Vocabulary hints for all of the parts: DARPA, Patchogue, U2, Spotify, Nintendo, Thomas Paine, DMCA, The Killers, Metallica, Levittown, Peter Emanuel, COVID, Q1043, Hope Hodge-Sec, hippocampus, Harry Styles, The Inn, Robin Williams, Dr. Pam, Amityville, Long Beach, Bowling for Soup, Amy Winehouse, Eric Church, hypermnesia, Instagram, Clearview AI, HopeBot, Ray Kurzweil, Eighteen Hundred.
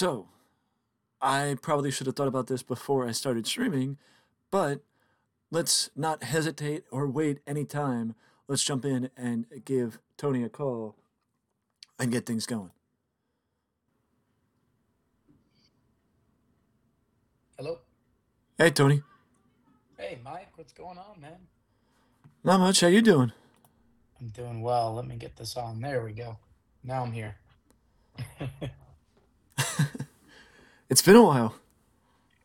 So, I probably should have thought about this before I started streaming, but let's not hesitate or wait any time. Let's jump in and give Tony a call and get things going. Hello? Hey, Tony. Hey, Mike. What's going on, man? Not much. How you doing? I'm doing well. Let me get this on. There we go. Now I'm here. It's been a while.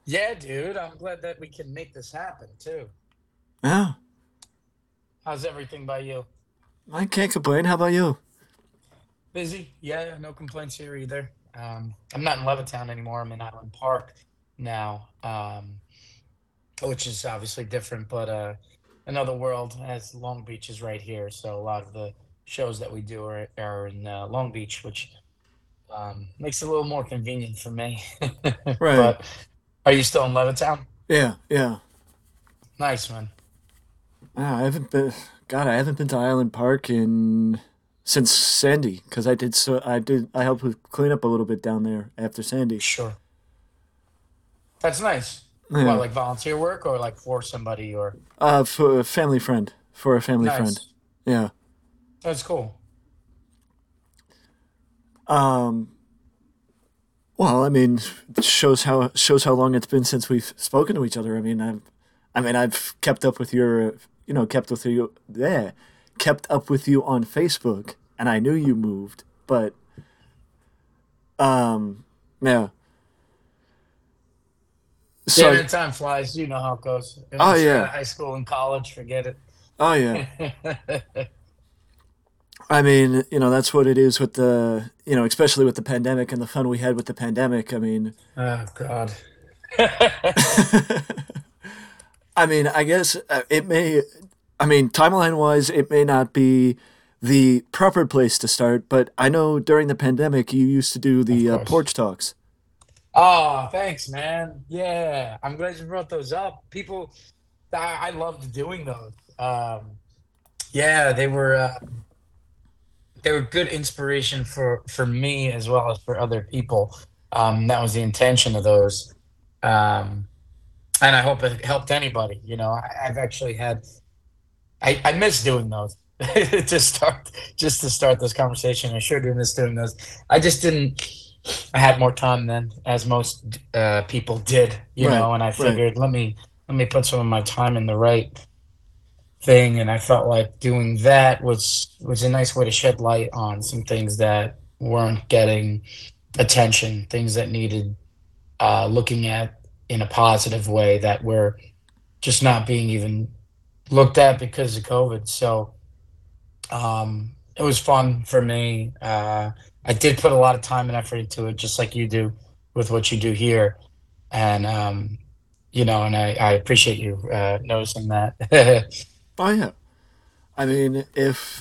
Yeah, dude. I'm glad that we can make this happen, too. Yeah. How's everything by you? I can't complain. How about you? Busy. Yeah, no complaints here either. I'm not in Levittown anymore. I'm in Island Park now, which is obviously different, but another world, as Long Beach is right here. So a lot of the shows that we do are in Long Beach, which makes it a little more convenient for me. Right. But, are you still in Levittown? Yeah. Nice, man. I haven't been to Island Park since Sandy, because I helped with cleanup a little bit down there after Sandy. Sure. That's nice. Yeah. What, like volunteer work or like for somebody or? For a family friend. Yeah. That's cool. Well, I mean, it shows how long it's been since we've spoken to each other. I mean, I've kept up with you on Facebook, and I knew you moved, but yeah. So yeah, time flies. You know how it goes. Oh yeah, high school and college, forget it. Oh yeah. I mean, that's what it is with the, especially with the pandemic and the fun we had with the pandemic. I mean, oh God. I mean, I guess timeline wise, it may not be the proper place to start, but I know during the pandemic, you used to do the porch talks. Oh, thanks, man. Yeah. I'm glad you brought those up. People, I loved doing those. Yeah, they were good inspiration for me as well as for other people. That was the intention of those. And I hope it helped anybody. I've actually I miss doing those to start this conversation. I sure do miss doing those. I had more time then, as most people did, and I figured, let me put some of my time in the right thing, and I felt like doing that was a nice way to shed light on some things that weren't getting attention, things that needed looking at in a positive way that were just not being even looked at because of COVID. So it was fun for me. I did put a lot of time and effort into it, just like you do with what you do here, and and I appreciate you noticing that. Oh, yeah. I mean, if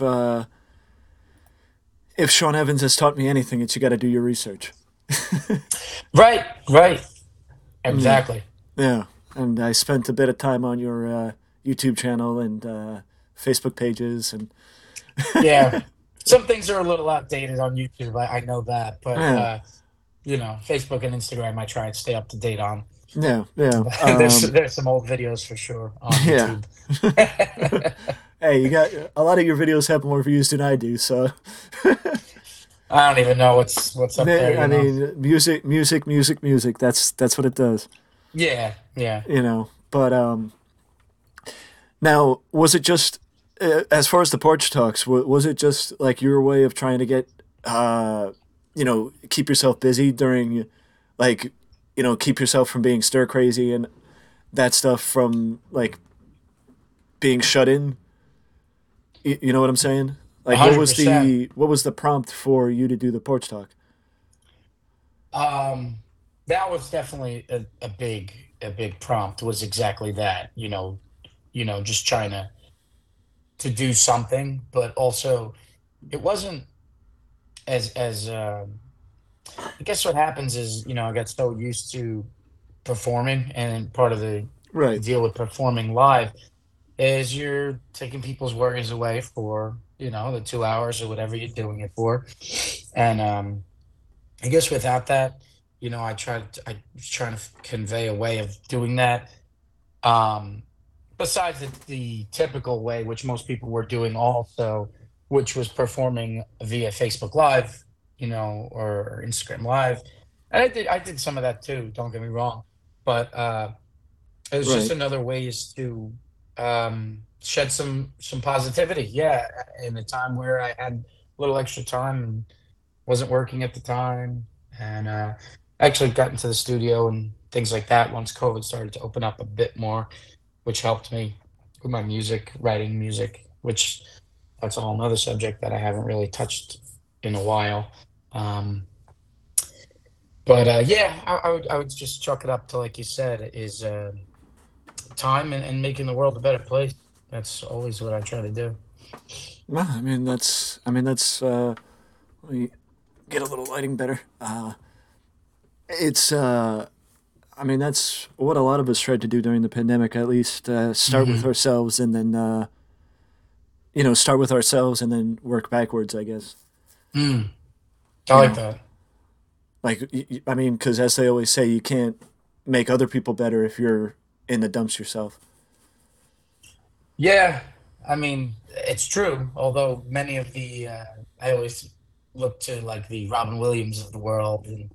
Sean Evans has taught me anything, it's you got to do your research. Right. Exactly. Yeah. And I spent a bit of time on your YouTube channel and Facebook pages. And yeah. Some things are a little outdated on YouTube. I know that. But, Facebook and Instagram, I try and stay up to date on. Yeah. There's some old videos for sure on YouTube. Hey, you got a lot of your videos have more views than I do, so I don't even know what's up there. I mean, music. That's what it does. Yeah. But now, was it just as far as the porch talks? Was it just like your way of trying to get keep yourself busy during like. Keep yourself from being stir crazy and that stuff from like being shut in. You know what I'm saying? Like 100%. What was the prompt for you to do the porch talk? That was definitely a big prompt was exactly that, just trying to do something, but also it wasn't as I guess what happens is, I got so used to performing, and part of the deal with performing live is you're taking people's worries away for, the 2 hours or whatever you're doing it for. And I guess without that, you know, I was trying to convey a way of doing that. Besides the typical way, which most people were doing also, which was performing via Facebook Live, you know, or Instagram Live. And I did some of that too, don't get me wrong. But it was just another ways to shed some positivity. Yeah, in a time where I had a little extra time and wasn't working at the time. And actually got into the studio and things like that once COVID started to open up a bit more, which helped me with my music, writing music, which that's a whole nother subject that I haven't really touched in a while. But I would just chalk it up to, like you said, is time and making the world a better place. That's always what I try to do. Well, I mean, that's let me get a little lighting better. I mean, that's what a lot of us tried to do during the pandemic, at least start with ourselves and then, start with ourselves and then work backwards, I guess. Mm. I like that. Like, I mean, because as they always say, you can't make other people better if you're in the dumps yourself. Yeah, I mean, it's true. Although many of the, I always look to like the Robin Williams of the world and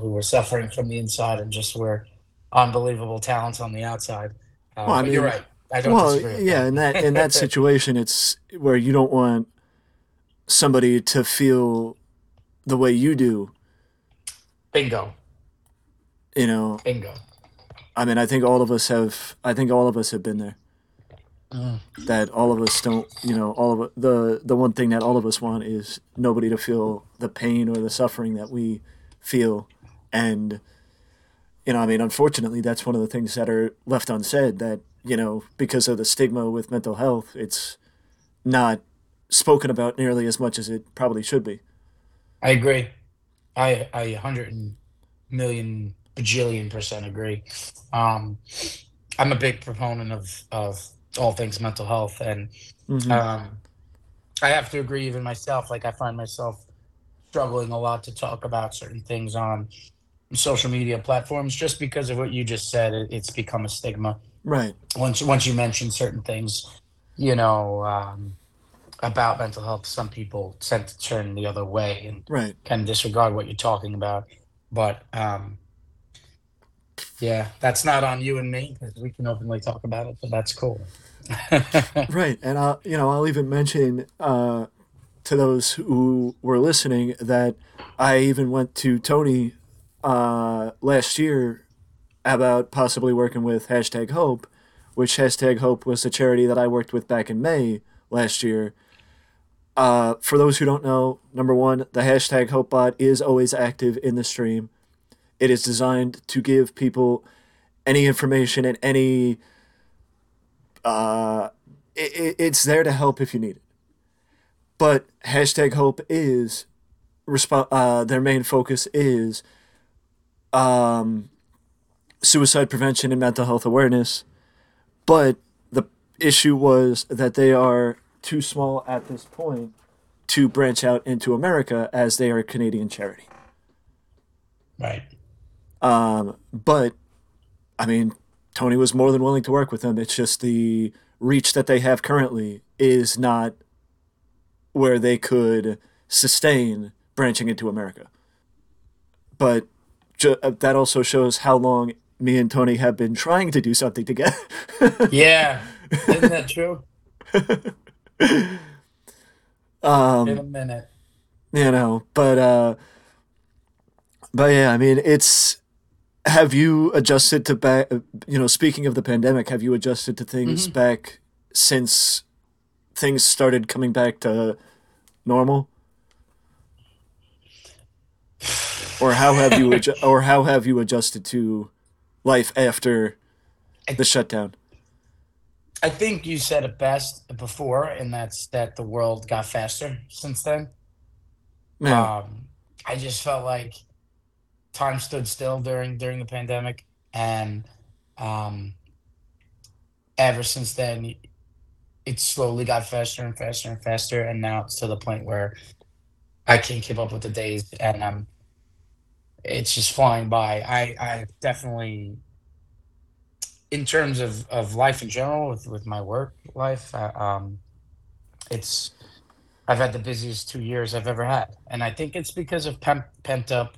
who were suffering from the inside and just were unbelievable talents on the outside. Well, I mean, you're right. I don't disagree with that. In that situation, it's where you don't want somebody to feel the way you do. Bingo. You know. Bingo. I mean, I think all of us have been there. That all of us don't, the one thing that all of us want is nobody to feel the pain or the suffering that we feel. And, I mean, unfortunately, that's one of the things that are left unsaid that, because of the stigma with mental health, it's not spoken about nearly as much as it probably should be. I agree. I 100 million bajillion% agree. I'm a big proponent of all things mental health, and I have to agree. Even myself, like I find myself struggling a lot to talk about certain things on social media platforms, just because of what you just said. It's become a stigma, right? Once you mention certain things, about mental health, some people tend to turn the other way and can disregard what you're talking about. But that's not on you and me, because we can openly talk about it, so that's cool. Right. And I'll even mention to those who were listening that I even went to Tony last year about possibly working with Hashtag Hope, which Hashtag Hope was the charity that I worked with back in May last year. For those who don't know, number one, the Hashtag HopeBot is always active in the stream. It is designed to give people any information and any... It's there to help if you need it. But Hashtag Hope is... their main focus is suicide prevention and mental health awareness. But the issue was that they are too small at this point to branch out into America, as they are a Canadian charity. Right. But, I mean, Tony was more than willing to work with them. It's just the reach that they have currently is not where they could sustain branching into America. But that also shows how long me and Tony have been trying to do something together. Yeah. Isn't that true? In a minute. But yeah, I mean, it's, have you adjusted to back, speaking of the pandemic, have you adjusted to things back since things started coming back to normal? Or how have you adjusted to life after the shutdown? I think you said it best before, and that's that the world got faster since then. Yeah. I just felt like time stood still during the pandemic, and ever since then, it slowly got faster and faster and faster, and now it's to the point where I can't keep up with the days, and it's just flying by. I definitely, in terms of life in general, with my work life, I've had the busiest 2 years I've ever had. And I think it's because of pent up,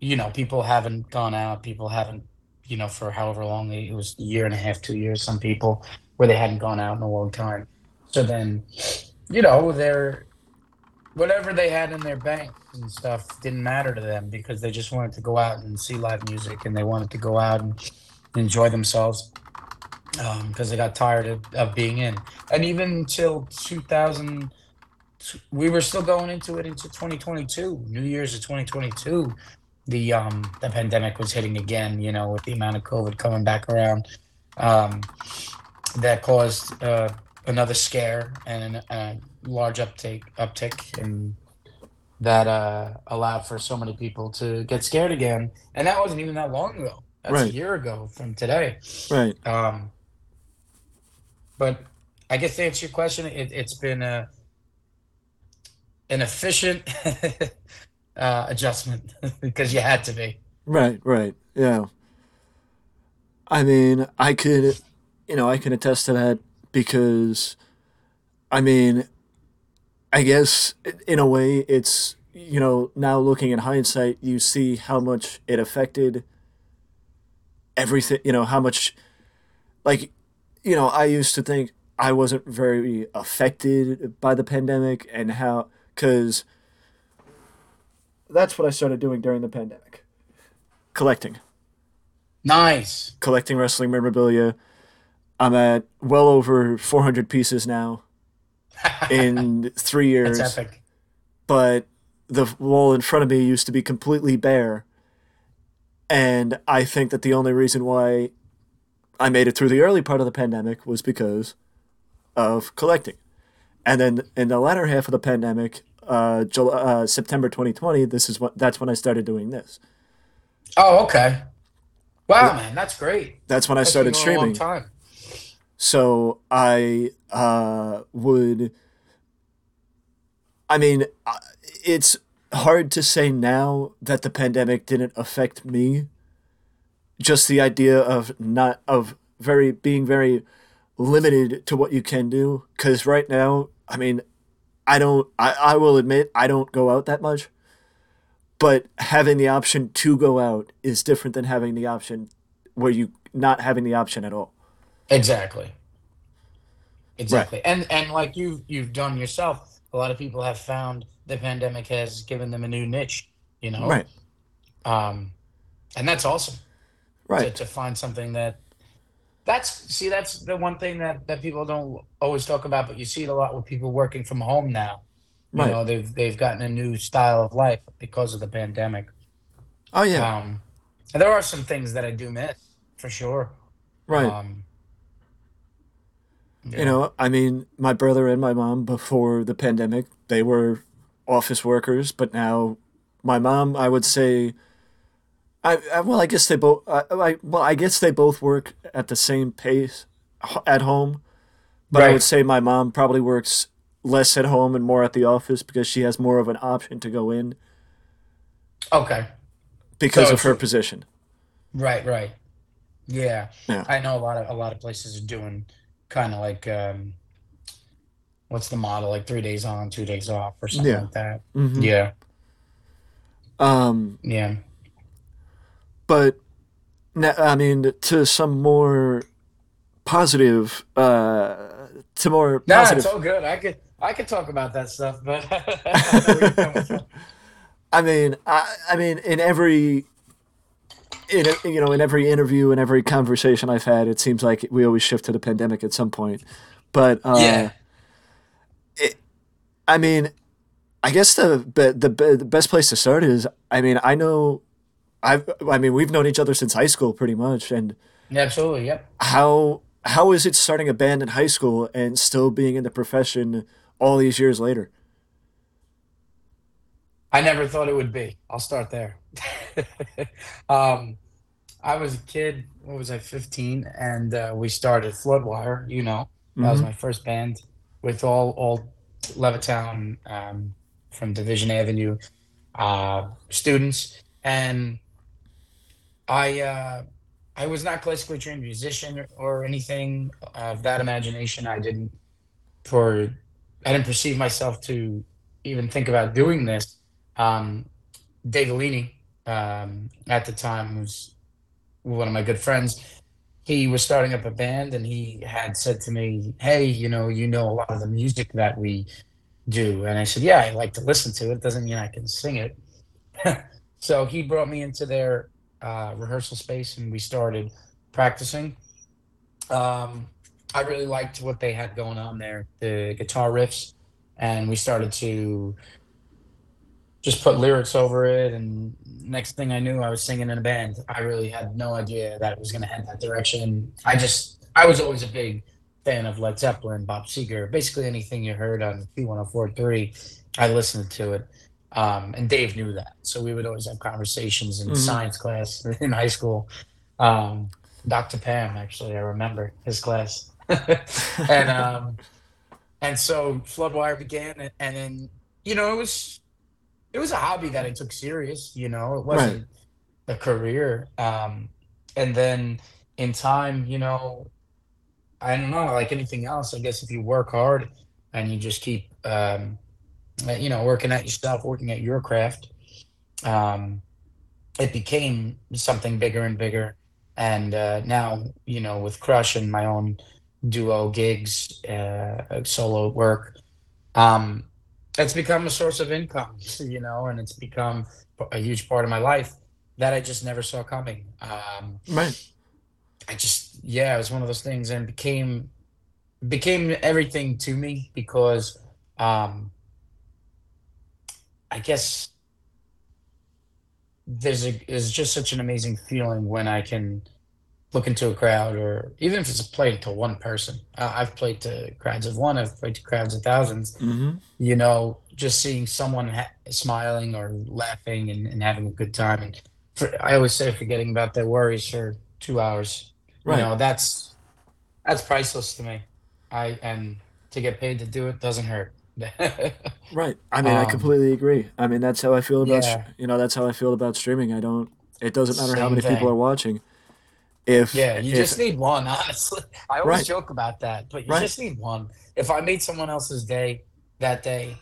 people haven't gone out, people haven't, for however long, it was a year and a half, 2 years, some people, where they hadn't gone out in a long time. So then, whatever they had in their banks and stuff didn't matter to them because they just wanted to go out and see live music, and they wanted to go out and enjoy themselves because they got tired of being in. And even till 2000, we were still going into 2022, New Year's of 2022. The pandemic was hitting again, with the amount of COVID coming back around, that caused another scare and a large uptick, and that allowed for so many people to get scared again. And that wasn't even that long ago. That's right. A year ago from today. Right. But I guess to answer your question, it's been an efficient adjustment because you had to be. Right. Yeah. I mean, I can attest to that because, I guess in a way it's, now looking in hindsight, you see how much it affected everything, how much, I used to think I wasn't very affected by the pandemic and how, because that's what I started doing during the pandemic. Collecting. Nice. Collecting wrestling memorabilia. I'm at well over 400 pieces now in 3 years. That's epic. But the wall in front of me used to be completely bare. And I think that the only reason why I made it through the early part of the pandemic was because of collecting. And then in the latter half of the pandemic, September 2020, that's when I started doing this. Oh, okay. Wow, man, that's great. That's when I started streaming. A long time. So I it's hard to say now that the pandemic didn't affect me. Just the idea of being very limited to what you can do. Because right now, I will admit I don't go out that much. But having the option to go out is different than having the option where you not having the option at all. Exactly. Right. And like you've done yourself, a lot of people have found the pandemic has given them a new niche, Right. And that's awesome. Right. To find something that's the one thing that people don't always talk about, but you see it a lot with people working from home now. Right. They've gotten a new style of life because of the pandemic. Oh yeah. And there are some things that I do miss for sure. Right. Yeah. My brother and my mom before the pandemic, they were office workers, but now my mom, I would say, I guess they both work at the same pace at home, but right. I would say my mom probably works less at home and more at the office because she has more of an option to go in. Okay. Because of her position. Right. Yeah, I know a lot of places are doing kind of like what's the model, like 3 days on, 2 days off, or something like that. Mm-hmm. Yeah. Yeah. But to more positive. It's all good. I could talk about that stuff, but in every. In every interview and every conversation I've had, it seems like we always shift to the pandemic at some point. But I guess the best place to start is we've known each other since high school pretty much, and absolutely, yep. How is it starting a band in high school and still being in the profession all these years later? I never thought it would be. I'll start there. I was a kid, 15, and we started Floodwire, That was my first band with all Levittown from Division Avenue students, and I was not classically trained musician or anything of that imagination. I didn't perceive myself to even think about doing this. Dave Alini, at the time, was one of my good friends. He was starting up a band, and he had said to me, "Hey, you know a lot of the music that we do." And I said, "Yeah, I like to listen to it. Doesn't mean I can sing it." So he brought me into their rehearsal space, and we started practicing. I really liked what they had going on there, the guitar riffs, and we started to just put lyrics over it. And next thing I knew, I was singing in a band. I really had no idea that it was going to head that direction. I was always a big fan of Led Zeppelin, Bob Seger, basically anything you heard on P1043, I listened to it. And Dave knew that. So we would always have conversations in science class in high school. Dr. Pam, actually, I remember his class. And so Floodwire began, and then, it was a hobby that I took serious, it wasn't a career. And then in time, I don't know, like anything else, I guess if you work hard and you just keep, working at yourself, working at your craft, it became something bigger and bigger. And now, with Crush and my own duo gigs, solo work, it's become a source of income, and it's become a huge part of my life that I just never saw coming. It was one of those things, and became everything to me because, I guess there's just such an amazing feeling when I can look into a crowd, or even if it's a play to one person. I've played to crowds of one, I've played to crowds of thousands, just seeing someone smiling or laughing and having a good time. And I always say forgetting about their worries for 2 hours, right. That's priceless to me. And to get paid to do it doesn't hurt. Right. I mean, I completely agree. I mean, that's how I feel about, that's how I feel about streaming. It doesn't matter how many people are watching. You just need one, honestly. I always joke about that, but you just need one. If I made someone else's day that day,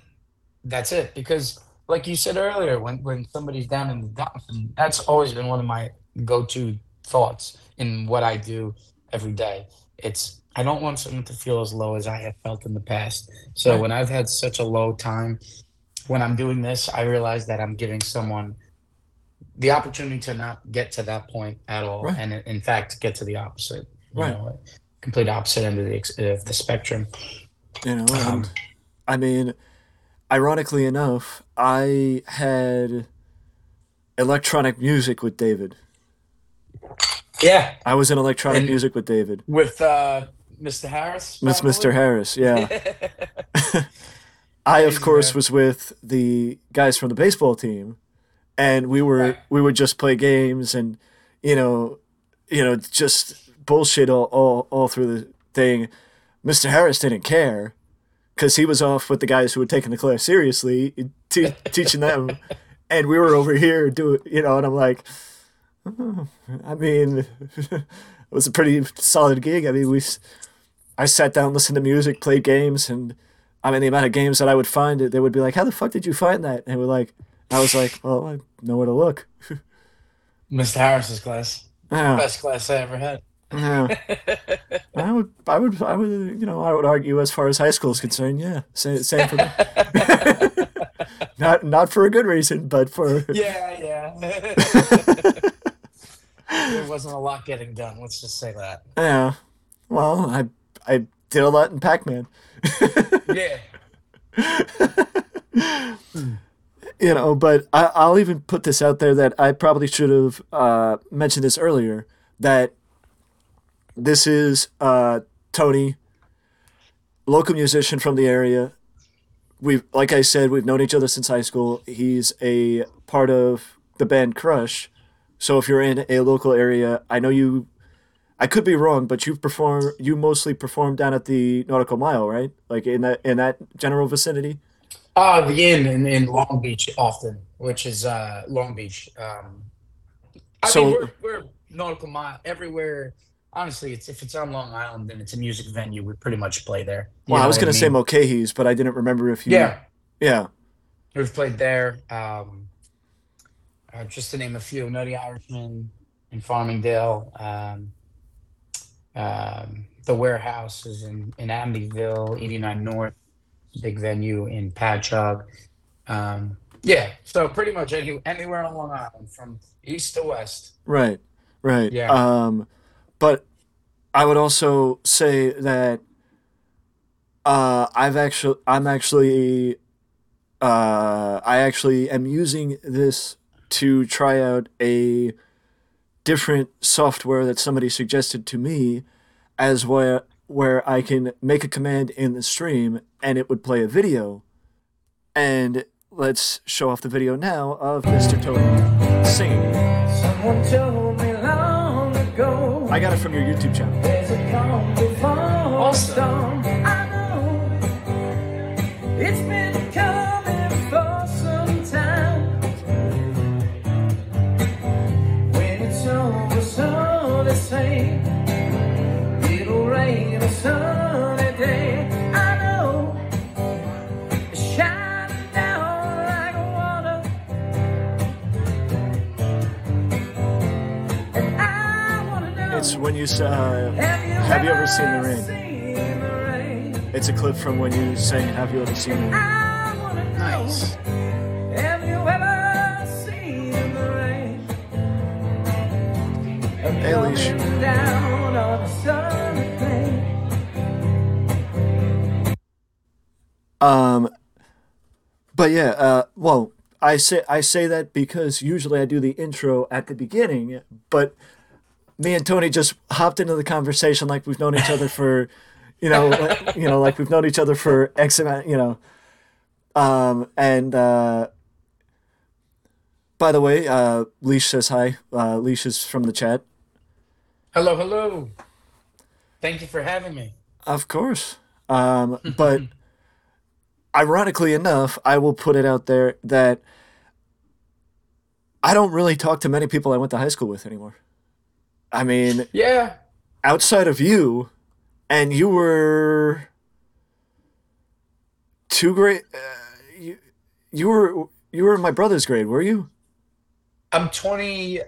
that's it. Because like you said earlier, when somebody's down in the dumps, and that's always been one of my go-to thoughts in what I do every day. It's, I don't want someone to feel as low as I have felt in the past. So when I've had such a low time, when I'm doing this, I realize that I'm giving someone the opportunity to not get to that point at all, and in fact get to the opposite, complete opposite end of the spectrum. I mean, ironically enough, I had electronic music with David. Yeah, I was in electronic music with David. With Mr. Harris. With Mr. Harris, yeah. I of course was with the guys from the baseball team. And we would just play games and, just bullshit all through the thing. Mr. Harris didn't care because he was off with the guys who were taking the class seriously, teaching them. And we were over here doing, and I'm like, it was a pretty solid gig. I mean, I sat down, listened to music, played games. And I mean, the amount of games that I would find, they would be like, how the fuck did you find that? And we're like, I was like, well, I know where to look. Mr. Harris's class. Yeah. Best class I ever had. Yeah. I would, I would argue as far as high school is concerned, yeah. Same for me. Not for a good reason, but for... Yeah. There wasn't a lot getting done, let's just say that. Yeah. Well, I did a lot in Pac-Man. Yeah. But I'll even put this out there that I probably should have mentioned this earlier, that this is Tony, local musician from the area. Like I said, we've known each other since high school. He's a part of the band Crush. So if you're in a local area, I know you, I could be wrong, but you mostly perform down at the Nautical Mile, right? Like in that general vicinity. The Inn in Long Beach often, which is Long Beach. I mean, we're Nautical Mile everywhere. Honestly, if it's on Long Island, then it's a music venue. We pretty much play there. Well, I was going to say Mulcahy's, but I didn't remember if you... Yeah. We've played there. Just to name a few, Nutty Irishman in Farmingdale. The Warehouse is in Amityville, 89 North, big venue in Patchogue. So pretty much anywhere on Long Island, from east to west. Right. Yeah. But I would also say that I actually am using this to try out a different software that somebody suggested to me, as where I can make a command in the stream and it would play a video. And let's show off the video now of Mr. Toby singing. Someone told me long ago. I got it from your YouTube channel. There's a calm before the storm. I know it's been coming for some time. When it's over, so they say. Sunny day, I know it's shining down like water, and I wanna know. It's when you say, "Have you ever seen the rain?" It's a clip from when you sang "Have you ever seen the rain?" I wanna know. Nice. Have you ever seen the rain? Hey, Leash. Down on a sunny day. But I say that because usually I do the intro at the beginning, but me and Tony just hopped into the conversation like we've known each other for, like we've known each other for X amount, by the way, Leash says hi. Leash is from the chat. Hello. Thank you for having me. Of course. But ironically enough, I will put it out there that I don't really talk to many people I went to high school with anymore. I mean, yeah, outside of you, and you were two grade. You were in my brother's grade, were you? I'm 20.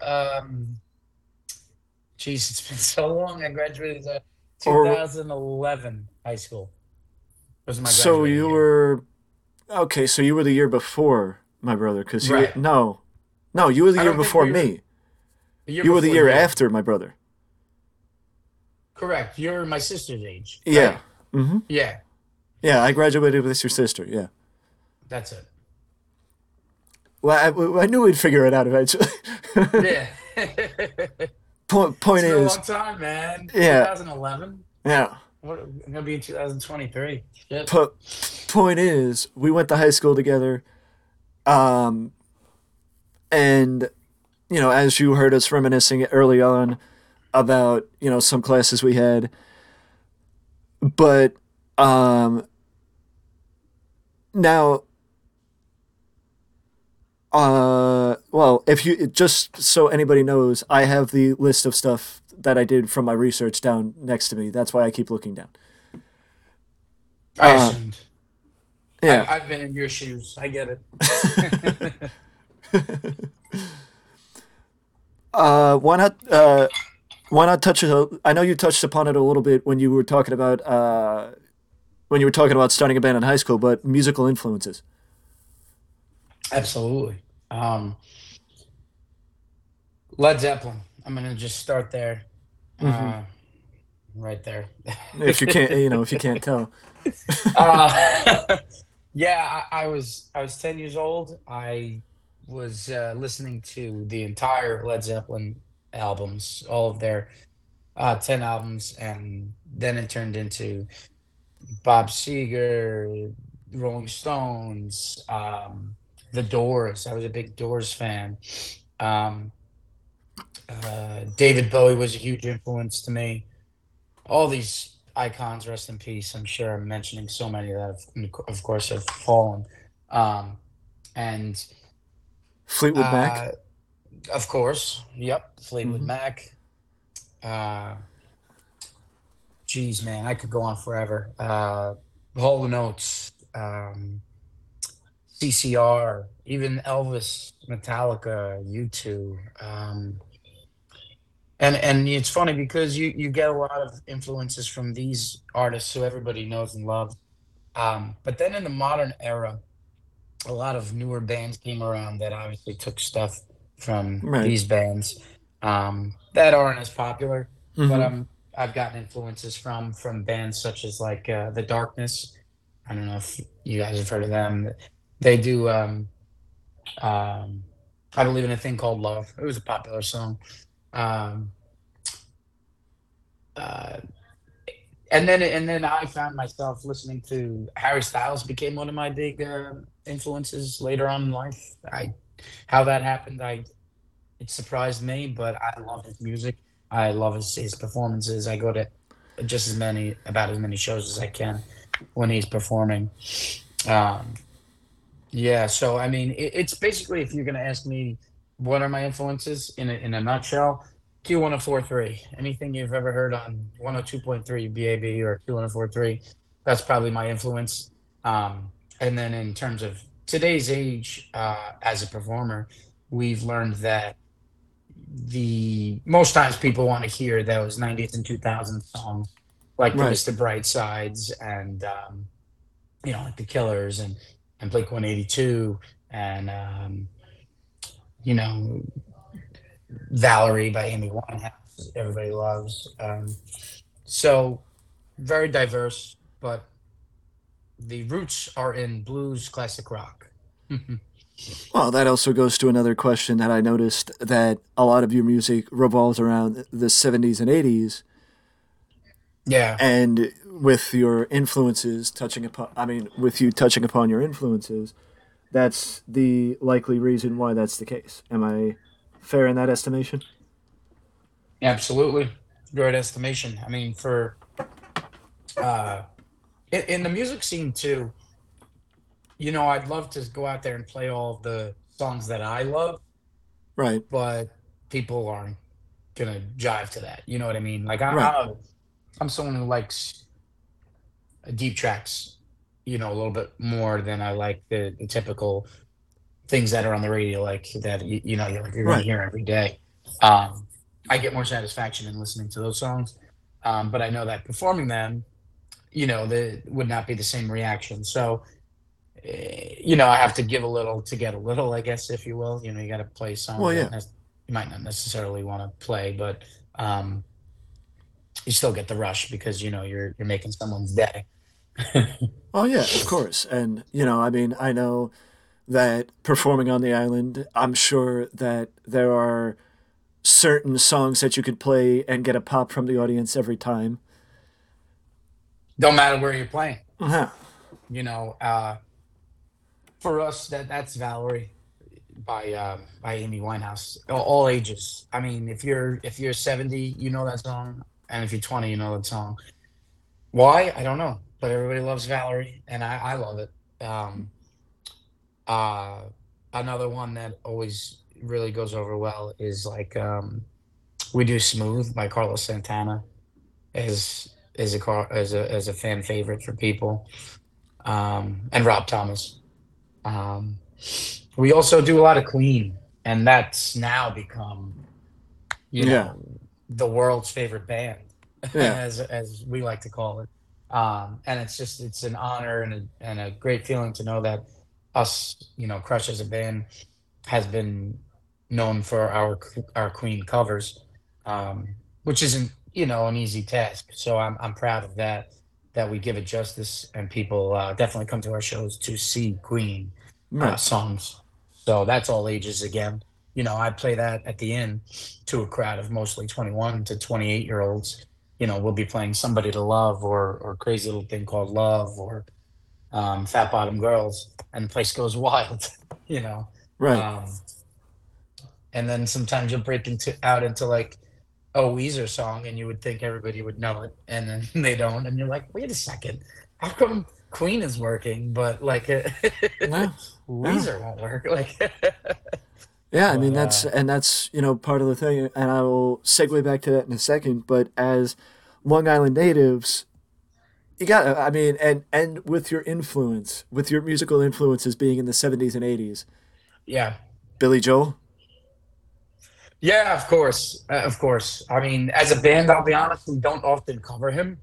Jeez, it's been so long. I graduated 2011 high school. So you were, okay, so you were the year before my brother, because right. No, you were the year before me. You were the year after my brother. Correct. You're my sister's age. Right? Yeah. Mm-hmm. Yeah. Yeah, I graduated with your sister, yeah. That's it. Well, I knew we'd figure it out eventually. Yeah. Point is. It's been a long time, man. Yeah. 2011? Yeah. I'm going to be in 2023. Yep. Point is, we went to high school together. And, as you heard us reminiscing early on about, some classes we had. But now, if you just so anybody knows, I have the list of stuff that I did from my research down next to me. That's why I keep looking down. I assumed. Yeah. I've been in your shoes. I get it. Why not touch it? I know you touched upon it a little bit when you were talking about starting a band in high school, but musical influences. Absolutely. Led Zeppelin. I'm gonna just start there, right there. if you can't tell. I was 10 years old. I was listening to the entire Led Zeppelin albums, all of their 10 albums, and then it turned into Bob Seger, Rolling Stones, The Doors. I was a big Doors fan. David Bowie was a huge influence to me. All these icons, rest in peace. I'm sure I'm mentioning so many that, of course, have fallen. And Fleetwood Mac, of course. Yep, Fleetwood Mac. Geez, man, I could go on forever. Hall & Oates, CCR, even Elvis, Metallica, U2. And it's funny because you get a lot of influences from these artists who everybody knows and loves. But then in the modern era, a lot of newer bands came around that obviously took stuff from these bands that aren't as popular, but I've gotten influences from bands such as like The Darkness. I don't know if you guys have heard of them. They do I Believe in a Thing Called Love. It was a popular song. And then I found myself listening to Harry Styles. Became one of my big influences later on in life. How that happened, it surprised me, but I love his music. I love his performances. I go to just about as many shows as I can when he's performing. So I mean, it's basically, if you're going to ask me what are my influences in a nutshell, Q1043. Anything you've ever heard on 102.3 BAB or Q1043, that's probably my influence. And then in terms of today's age, as a performer, we've learned that the most times people want to hear those 90s and 2000s songs, like Mr. Brightsides and like The Killers and Blink 182 and Valerie by Amy Winehouse, everybody loves. So very diverse, but the roots are in blues, classic rock. Well, that also goes to another question that I noticed, that a lot of your music revolves around the 70s and 80s. Yeah. And with your influences touching upon your influences, that's the likely reason why that's the case. Am I fair in that estimation? Absolutely. Great estimation. I mean, for in the music scene too, I'd love to go out there and play all of the songs that I love. Right. But people aren't going to jive to that. You know what I mean? Like I'm someone who likes deep tracks, a little bit more than I like the typical things that are on the radio, like that, you're going to hear every day. I get more satisfaction in listening to those songs. But I know that performing them, would not be the same reaction. So, I have to give a little to get a little, I guess, if you will. You got to play songs that you might not necessarily want to play, but you still get the rush because you're making someone's day. Oh yeah, of course. And I know that performing on the island, I'm sure that there are certain songs that you could play and get a pop from the audience every time. Don't matter where you're playing. Uh-huh. For us, that's Valerie by Amy Winehouse. All ages. I mean, if you're 70, that song, and if you're 20, that song. Why? I don't know, but everybody loves Valerie, and I love it. Another one that always really goes over well is like "We Do Smooth" by Carlos Santana, is a fan favorite for people. And Rob Thomas. We also do a lot of Queen, and that's now become, the world's favorite band, as we like to call it. And it's an honor and a great feeling to know that us, Crush as a band, has been known for our Queen covers, which isn't an easy task. So I'm proud of that. That we give it justice, and people definitely come to our shows to see Queen songs. So that's all ages again. I play that at the Inn to a crowd of mostly 21 to 28-year-olds. We'll be playing Somebody to Love or Crazy Little Thing Called Love or Fat Bottom Girls, and the place goes wild, Right. And then sometimes you'll break out into like, Weezer song, and you would think everybody would know it, and then they don't, and you're like, wait a second, how come Queen is working, but like Weezer won't work. Yeah, I mean that's part of the thing, and I will segue back to that in a second. But as Long Island natives, you got and with your influence, with your musical influences being in the 70s and 80s, yeah, Billy Joel. Yeah, of course, I mean, as a band, I'll be honest, we don't often cover him,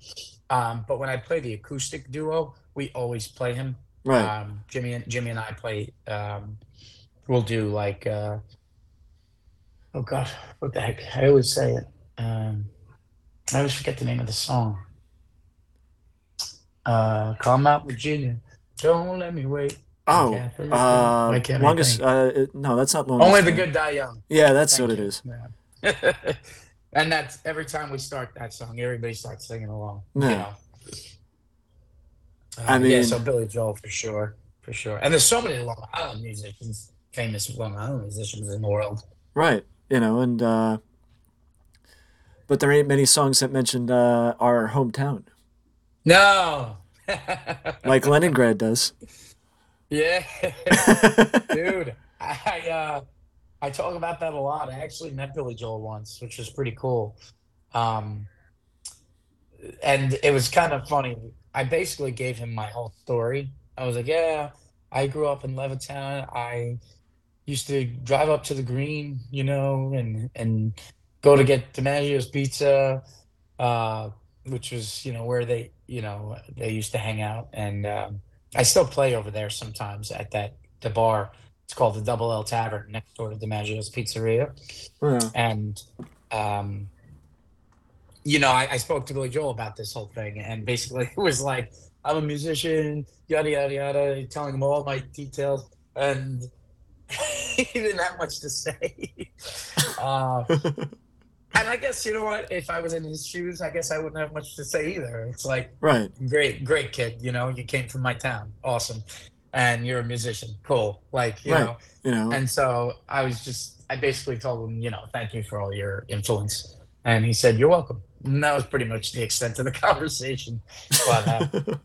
but when I play the acoustic duo, we always play him. Right, Jimmy and I play. We'll do like, oh God, what the heck? I always say it. I always forget the name of the song. Come Out Virginia, don't let me wait. Oh, Longest. No, that's not Longest. Only the Good Die Young. Yeah, that's what it is. Yeah. And that's every time we start that song, everybody starts singing along. Yeah. You know? Yeah, so Billy Joel for sure. For sure. And there's so many Long Island musicians, famous Long Island musicians in the world. Right. And but there ain't many songs that mentioned our hometown. No. Like Leningrad does. Yeah. Dude, I talk about that a lot. I actually met Billy Joel once, which was pretty cool. And it was kind of funny. I basically gave him my whole story. I was like, yeah, I grew up in Levittown. I used to drive up to the Green, and go to get DiMaggio's Pizza, which was, where they used to hang out. And I still play over there sometimes at the bar. It's called the Double L Tavern next door to DiMaggio's Pizzeria. Yeah. And, I spoke to Billy Joel about this whole thing, and basically it was like, I'm a musician, yada, yada, yada, telling him all my details, and he didn't have much to say. And I guess, if I was in his shoes, I guess I wouldn't have much to say either. It's like, right. Great kid, you came from my town, awesome, and you're a musician, cool, And so I basically told him, thank you for all your influence, and he said, you're welcome. And that was pretty much the extent of the conversation. But,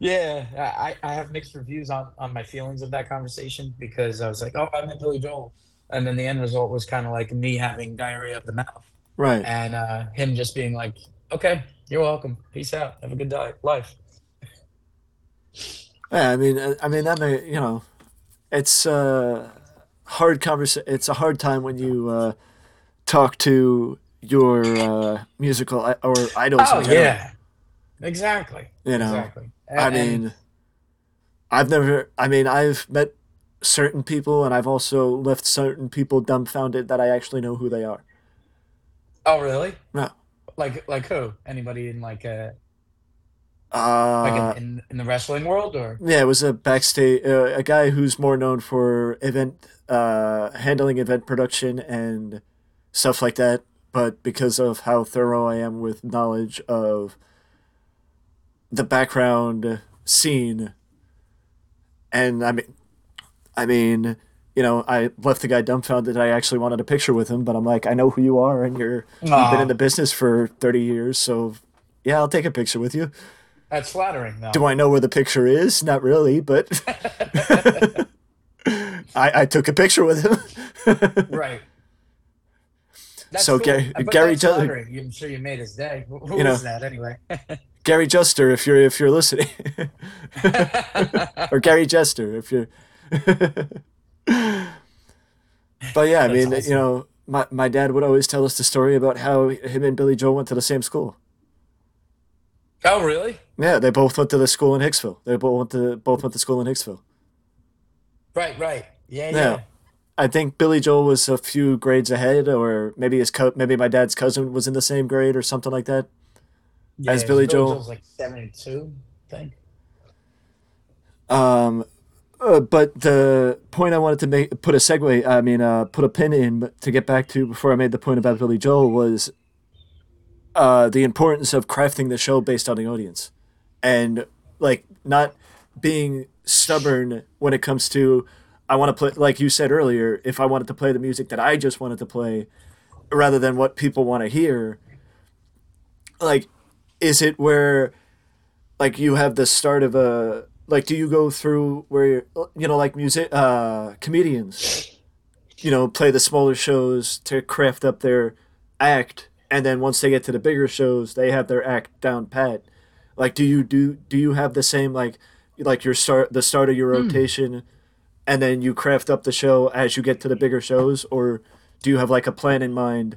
yeah, I have mixed reviews on my feelings of that conversation, because I was like, oh, I met Billy Joel. And then the end result was kind of like me having diarrhea of the mouth. Right. And him just being like, okay, you're welcome. Peace out. Have a good life. Yeah, I mean that may, it's hard it's a hard time when you talk to your musical or idols. Oh, in general. Yeah. Exactly. Exactly. I've met certain people, and I've also left certain people dumbfounded that I actually know who they are. Oh, really? No. Like who? Anybody in in the wrestling world, or? Yeah, it was a backstage, a guy who's more known for event production and stuff like that, but because of how thorough I am with knowledge of the background scene, and I left the guy dumbfounded. I actually wanted a picture with him, but I'm like, I know who you are, and you've been in the business for 30 years, so yeah, I'll take a picture with you. That's flattering, though. Do I know where the picture is? Not really, but I took a picture with him. Right. That's so cool. Gary Juster, I'm sure you made his day. Who was that anyway? Gary Juster, if you're listening, or Gary Jester, if you're. But yeah, awesome. My dad would always tell us the story about how him and Billy Joel went to the same school. Oh, really? Yeah, they both went to the school in Hicksville. They both went to school in Hicksville. Right. Yeah. I think Billy Joel was a few grades ahead, or maybe maybe my dad's cousin was in the same grade or something like that. Yeah, as Billy Joel was like 72, I think. But the point I wanted to make, put a pin in to get back to before I made the point about Billy Joel was the importance of crafting the show based on the audience, and like not being stubborn when it comes to. I want to play, like you said earlier, if I wanted to play the music that I just wanted to play rather than what people want to hear, like, is it where like you have the start of a, like, do you go through where you're, you know, like music, comedians, you know, play the smaller shows to craft up their act, and then once they get to the bigger shows, they have their act down pat. Like, do you have the same, like your start of your rotation, and then you craft up the show as you get to the bigger shows, or do you have like a plan in mind?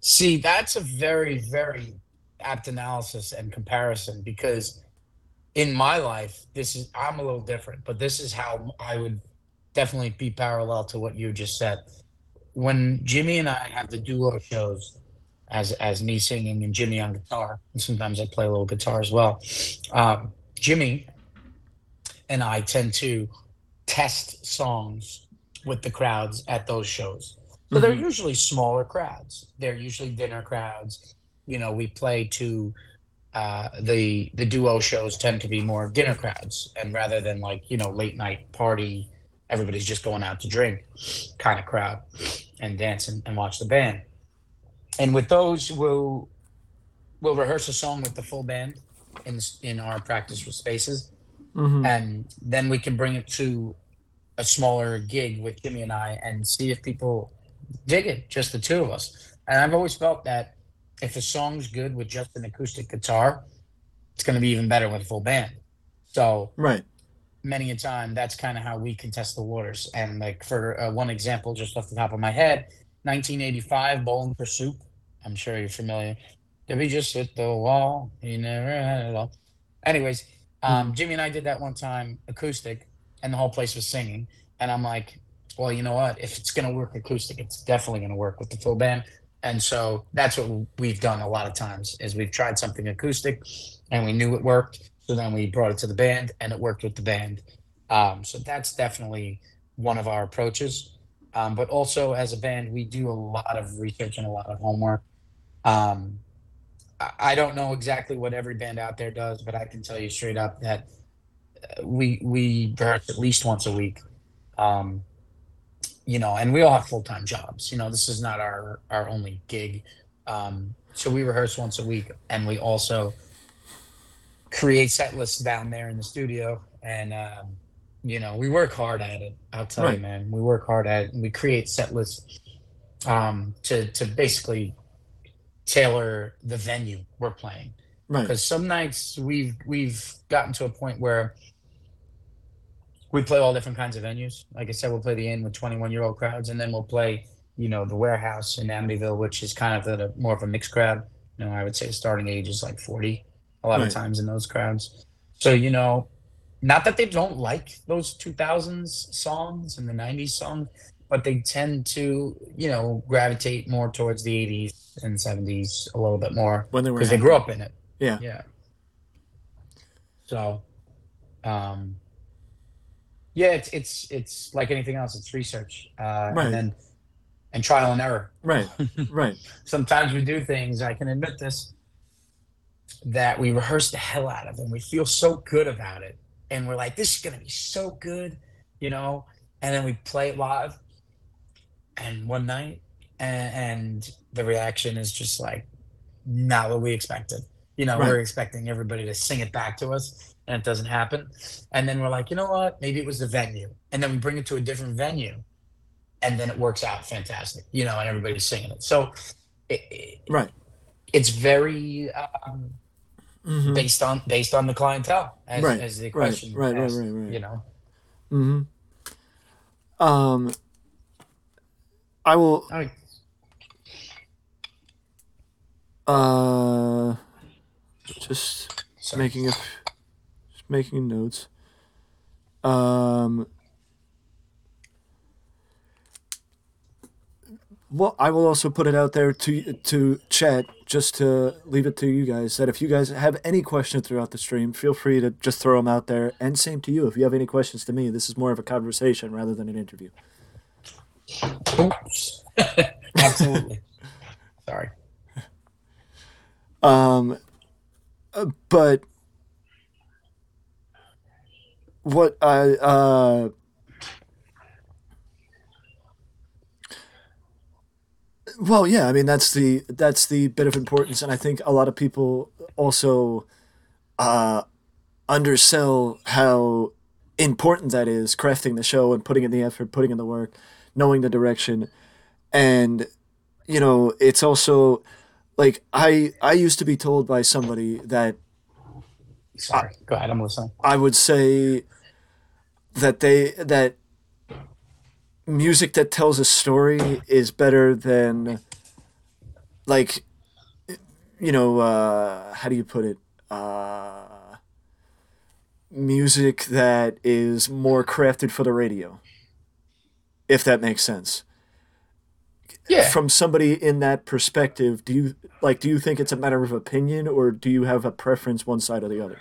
See, that's a very, very apt analysis and comparison, because in my life, I'm a little different, but this is how I would definitely be parallel to what you just said. When Jimmy and I have the duo shows, as me singing and Jimmy on guitar, and sometimes I play a little guitar as well, Jimmy and I tend to test songs with the crowds at those shows. So they're usually smaller crowds. They're usually dinner crowds. You know, we play to the duo shows tend to be more dinner crowds, and rather than like, you know, late night party, everybody's just going out to drink kind of crowd and dance and watch the band. And with those, we'll rehearse a song with the full band in our practice spaces, and then we can bring it to a smaller gig with Jimmy and I and see if people dig it, just the two of us. And I've always felt that if a song's good with just an acoustic guitar, it's going to be even better with a full band. So right, many a time, that's kind of how we can test the waters. And like for one example, just off the top of my head, 1985, Bowling for Soup. I'm sure you're familiar. Did we just hit the wall? You never had it all. Anyways, Jimmy and I did that one time acoustic, and the whole place was singing. And I'm like, well, you know what? If it's going to work acoustic, it's definitely going to work with the full band. And so that's what we've done a lot of times, is we've tried something acoustic, and we knew it worked. So then we brought it to the band, and it worked with the band. So that's definitely one of our approaches. But also as a band, we do a lot of research and a lot of homework. I don't know exactly what every band out there does, but I can tell you straight up that we rehearse at least once a week. You know, and we all have full-time jobs. You know, this is not our only gig. So we rehearse once a week, and we also create set lists down there in the studio. And, you know, we work hard at it. I'll tell you, man, we work hard at it, and we create set lists to basically tailor the venue we're playing. Right. Because some nights we've gotten to a point where we play all different kinds of venues. Like I said, we'll play the Inn with 21-year-old crowds, and then we'll play, you know, the Warehouse in Amityville, which is kind of a more of a mixed crowd. You know, I would say starting age is like 40 a lot of times in those crowds. So, you know, not that they don't like those 2000s songs and the 90s songs, but they tend to, you know, gravitate more towards the 80s and 70s a little bit more because they grew up in it. Yeah. Yeah. So, yeah, it's like anything else. It's research and trial and error. Right, right. Sometimes we do things, I can admit this, that we rehearse the hell out of, and we feel so good about it. And we're like, this is going to be so good, you know? And then we play it live and one night, and the reaction is just like, not what we expected. You know, we're expecting everybody to sing it back to us, and it doesn't happen. And then we're like, you know what? Maybe it was the venue. And then we bring it to a different venue, and then it works out fantastic, you know, and everybody's singing it. So it's very based on the clientele, as the question asked, you know. I will. Just making notes. Well, I will also put it out there to chat, just to leave it to you guys, that if you guys have any questions throughout the stream, feel free to just throw them out there. And same to you. If you have any questions to me, this is more of a conversation rather than an interview. Oops. Absolutely. Sorry. But what I... Well, yeah, I mean, that's the bit of importance, and I think a lot of people also undersell how important that is, crafting the show and putting in the effort, putting in the work, knowing the direction. And, you know, it's also like I used to be told by somebody that sorry, go ahead, I'm listening. I would say that that music that tells a story is better than, like, you know, how do you put it? Music that is more crafted for the radio, if that makes sense. Yeah. From somebody in that perspective, do you think it's a matter of opinion, or do you have a preference one side or the other?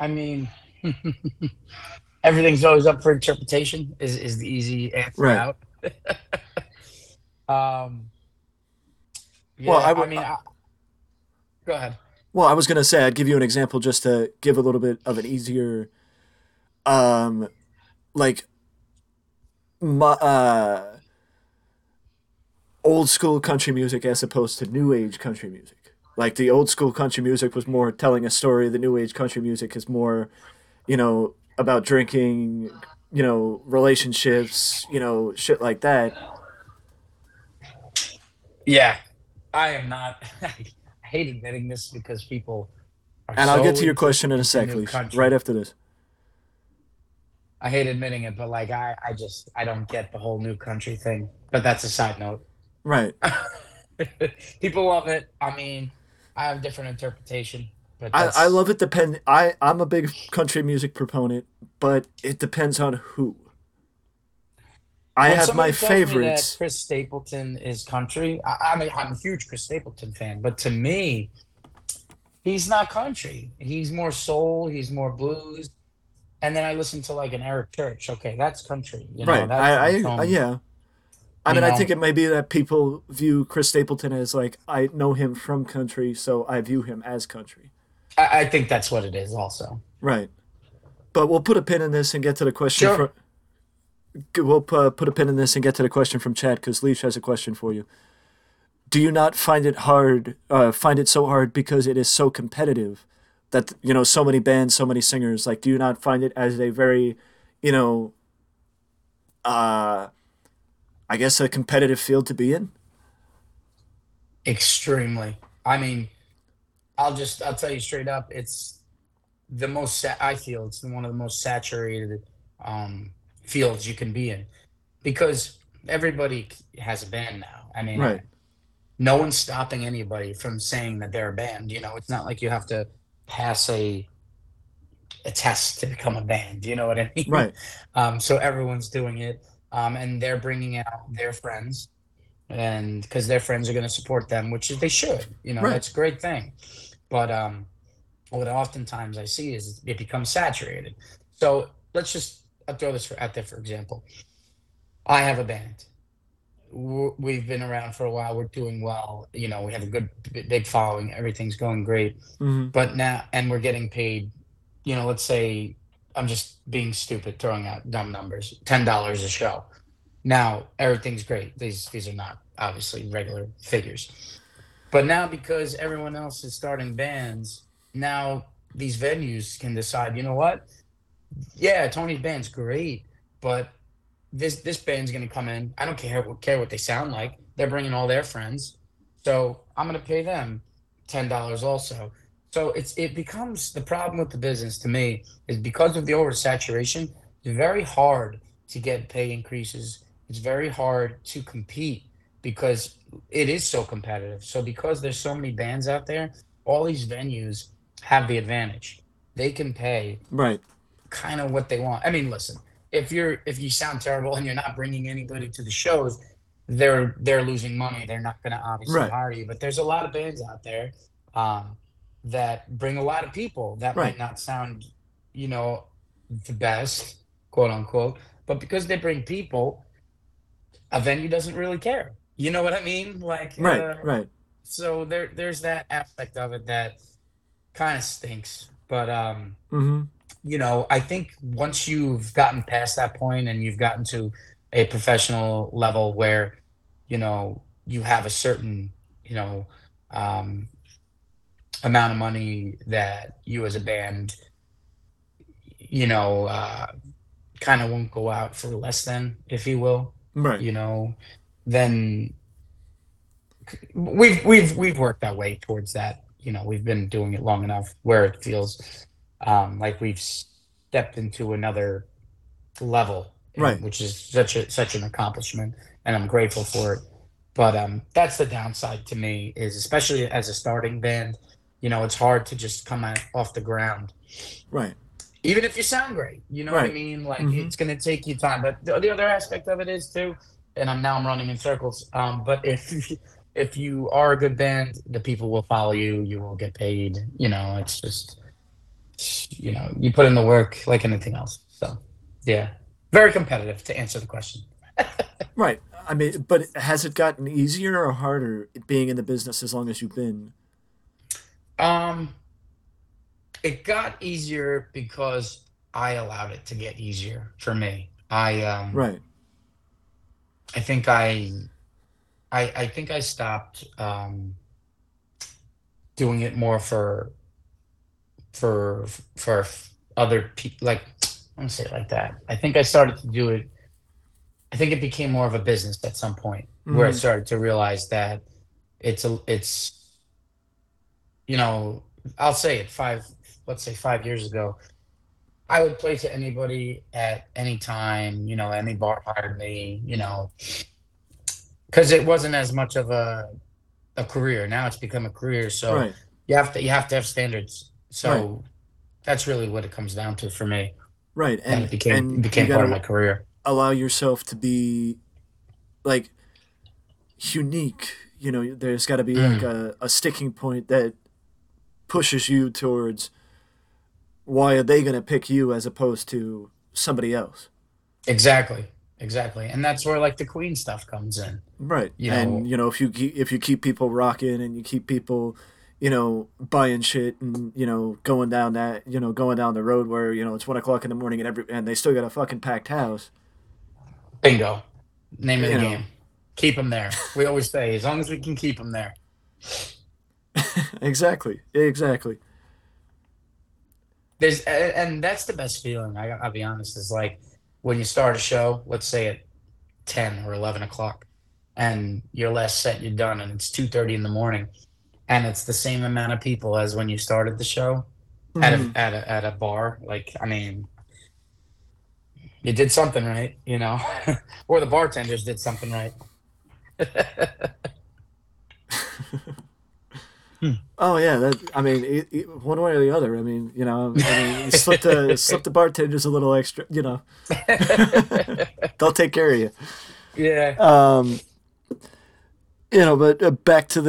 I mean, everything's always up for interpretation is the easy answer right out. Yeah, well, I mean, go ahead. Well, I was going to say, I'd give you an example just to give a little bit of an easier, like, my, old school country music as opposed to new age country music. Like, the old school country music was more telling a story. The new age country music is more, you know, about drinking, you know, relationships, you know, shit like that. Yeah, I am not. I hate admitting this because people are and so I'll get to your question in a sec, please. Right after this. I hate admitting it, but like I don't get the whole new country thing. But that's a side note. Right. People love it. I mean, I have different interpretation. But I love it. I'm a big country music proponent, but it depends on who. I have my favorites. That Chris Stapleton is country. I'm a huge Chris Stapleton fan, but to me, he's not country. He's more soul. He's more blues. And then I listen to like an Eric Church. Okay, that's country. You know, right. That's yeah. I mean, I think it may be that people view Chris Stapleton as like, I know him from country, so I view him as country. I think that's what it is also. Right. But we'll put a pin in this and get to the question. Sure. We'll put a pin in this and get to the question from chat because Leash has a question for you. Do you not find it hard? Find it so hard because it is so competitive that, you know, so many bands, so many singers, like, do you not find it as a very, you know, I guess a competitive field to be in? Extremely. I mean, I'll tell you straight up, it's the most, I feel it's one of the most saturated fields you can be in because everybody has a band now. I mean, right. No one's stopping anybody from saying that they're a band. You know, it's not like you have to pass a test to become a band, you know what I mean? Right. So everyone's doing it, and they're bringing out their friends, and because their friends are going to support them, which they should, you know, right. That's a great thing. But what oftentimes I see is it becomes saturated. So let's just I'll throw this out there, for example. I have a band. We've been around for a while. We're doing well. You know, we have a good big following. Everything's going great. Mm-hmm. But now, and we're getting paid, you know, let's say I'm just being stupid, throwing out dumb numbers, $10 a show. Now everything's great. These are not obviously regular figures, but now because everyone else is starting bands, now these venues can decide, you know what? Yeah, Tony's band's great, but this band's going to come in. I don't care what they sound like. They're bringing all their friends. So I'm going to pay them $10 also. So it becomes the problem with the business to me is because of the oversaturation, it's very hard to get pay increases. It's very hard to compete because it is so competitive. So because there's so many bands out there, all these venues have the advantage. They can pay right kind of what they want. I mean, listen, if you sound terrible and you're not bringing anybody to the shows, they're losing money. They're not going to obviously right. hire you. But there's a lot of bands out there that bring a lot of people that right. might not sound, you know, the best, quote unquote. But because they bring people, a venue doesn't really care. You know what I mean? Like right. So there's that aspect of it that kind of stinks. But mm-hmm. You know, I think once you've gotten past that point and you've gotten to a professional level where, you know, you have a certain, you know, amount of money that you as a band, you know, kind of won't go out for less than, if you will, right? You know, then we've worked our way towards that. You know, we've been doing it long enough where it feels like we've stepped into another level, right? Which is such an accomplishment, and I'm grateful for it. But that's the downside to me, is especially as a starting band, you know, it's hard to just come out off the ground, right? Even if you sound great, you know, right, what I mean? Like, mm-hmm, it's going to take you time. But the other aspect of it is, too, and I'm running in circles, but if you are a good band, the people will follow you, you will get paid. You know, it's just, you know, you put in the work like anything else. So, yeah, very competitive, to answer the question. Right. I mean, but has it gotten easier or harder being in the business as long as you've been? It got easier because I allowed it to get easier for me. I think I stopped doing it more for other people. Like, I'm gonna say it like that. I think I started to do it. I think it became more of a business at some point, mm-hmm, where I started to realize that it's you know, I'll say it, let's say 5 years ago, I would play to anybody at any time, you know, any bar hired me, you know, because it wasn't as much of a career. Now it's become a career, so right, you have to have standards. So right, that's really what it comes down to for me. Right, and it became part of my career. Allow yourself to be, like, unique. You know, there's got to be like a sticking point that pushes you towards, why are they going to pick you as opposed to somebody else? Exactly. And that's where, like, the Queen stuff comes in. Right. You know, if you keep people rocking and you keep people, you know, buying shit and, you know, going down the road where, you know, it's 1 o'clock in the morning and they still got a fucking packed house. Bingo. Name of the game. Keep them there. We always say, as long as we can keep them there. Exactly. And that's the best feeling, I'll be honest, is like when you start a show, let's say at 10 or 11 o'clock, and your last set you're done, and it's 2:30 in the morning, and it's the same amount of people as when you started the show, mm-hmm, at a bar. Like, I mean, you did something right, you know, or the bartenders did something right. Oh yeah, I mean, one way or the other. I mean, you know, slip the bartenders a little extra. You know, they'll take care of you. Yeah. You know, but back to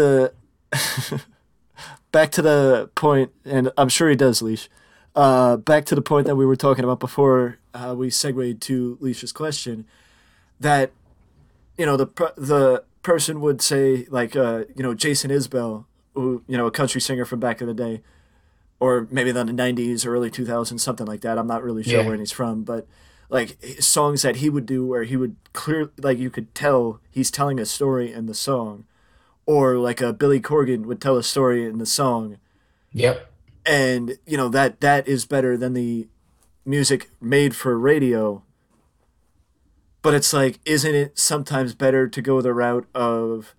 the point, and I'm sure he does, Leash. Back to the point that we were talking about before we segued to Leash's question. That, you know, the person would say, like, you know, Jason Isbell, who, you know, a country singer from back in the day, or maybe the 90s or early 2000s, something like that. I'm not really sure where he's from, but like songs that he would do where he would clear, like you could tell he's telling a story in the song, or like a Billy Corgan would tell a story in the song. Yep. And you know, that is better than the music made for radio. But it's like, isn't it sometimes better to go the route of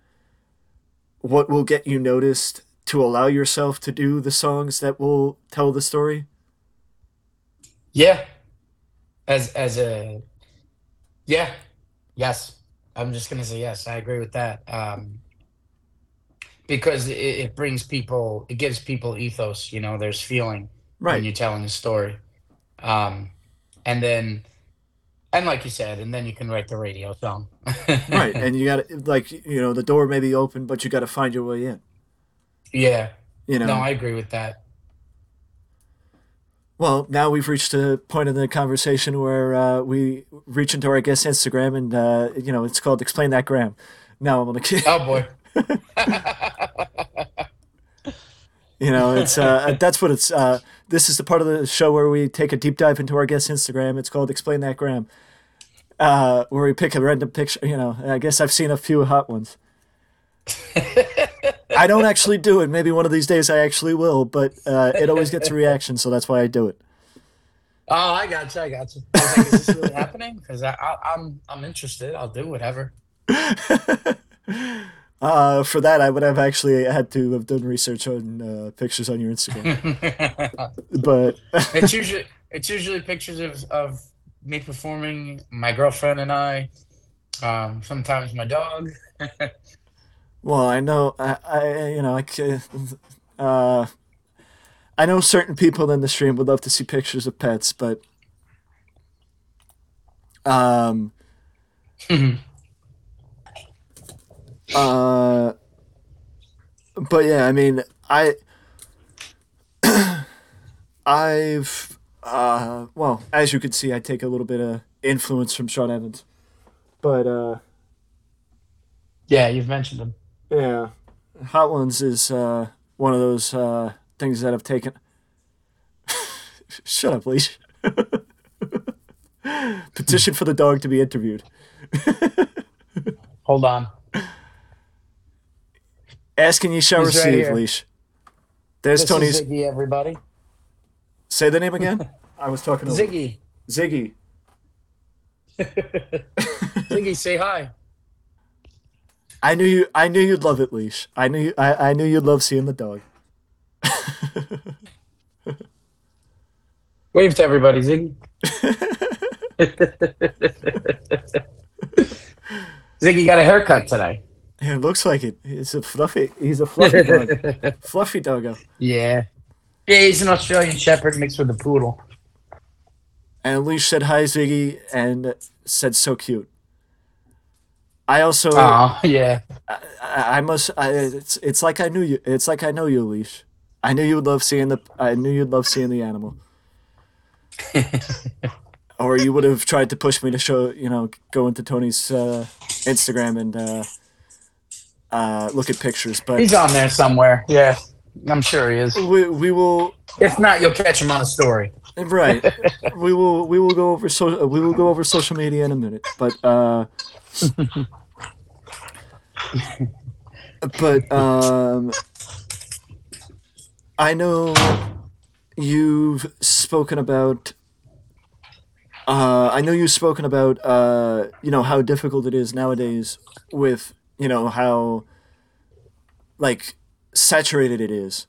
what will get you noticed, to allow yourself to do the songs that will tell the story? Yeah. Yes. I'm just going to say yes. I agree with that. Because it brings people, it gives people ethos, you know, there's feeling when you're telling a story. And like you said, and then you can write the radio song. Right, and you got to, like, you know, the door may be open, but you got to find your way in. Yeah. You know. No, I agree with that. Well, now we've reached a point in the conversation where we reach into our guest's Instagram, and, you know, it's called Explain That Gram. Now I'm on the kid. Oh, boy. You know, it's that's what it's. This is the part of the show where we take a deep dive into our guest's Instagram. It's called Explain That Gram, where we pick a random picture. You know, I guess I've seen a few hot ones. I don't actually do it. Maybe one of these days I actually will, but it always gets a reaction, so that's why I do it. Oh, I got you. I was like, is this really happening? Because I'm interested. I'll do whatever. For that, I would have actually had to have done research on pictures on your Instagram. But it's usually pictures of me performing, my girlfriend and I, sometimes my dog. Well, I know I know certain people in the stream would love to see pictures of pets, but but yeah, I mean, I've well, as you can see, I take a little bit of influence from Sean Evans, but yeah, you've mentioned him. Yeah, Hot Ones is one of those things that I've taken. Shut up, Leash. Petition for the dog to be interviewed. Hold on. Ask and ye shall receive, right, Leash. There's this Tony's. Ziggy, everybody. Say the name again. I was talking to Ziggy. Ziggy. Ziggy, say hi. I knew you'd love it, Leash. I knew you'd love seeing the dog. Wave to everybody, Ziggy. Ziggy got a haircut today. It looks like it. He's a fluffy dog. Fluffy doggo. Yeah, he's an Australian Shepherd mixed with a poodle. And Leash said hi, Ziggy, and said so cute. I also. Oh yeah. I must. It's like I knew you. It's like I know you, Leash. I knew you'd love seeing the animal. Or you would have tried to push me to show. You know, go into Tony's Instagram and. Look at pictures, but he's on there somewhere. Yeah, I'm sure he is. We will. If not, you'll catch him on a story. Right. We will go over social media in a minute, but I know you've spoken about. I know you've spoken about you know how difficult it is nowadays with. You know how, like, saturated it is,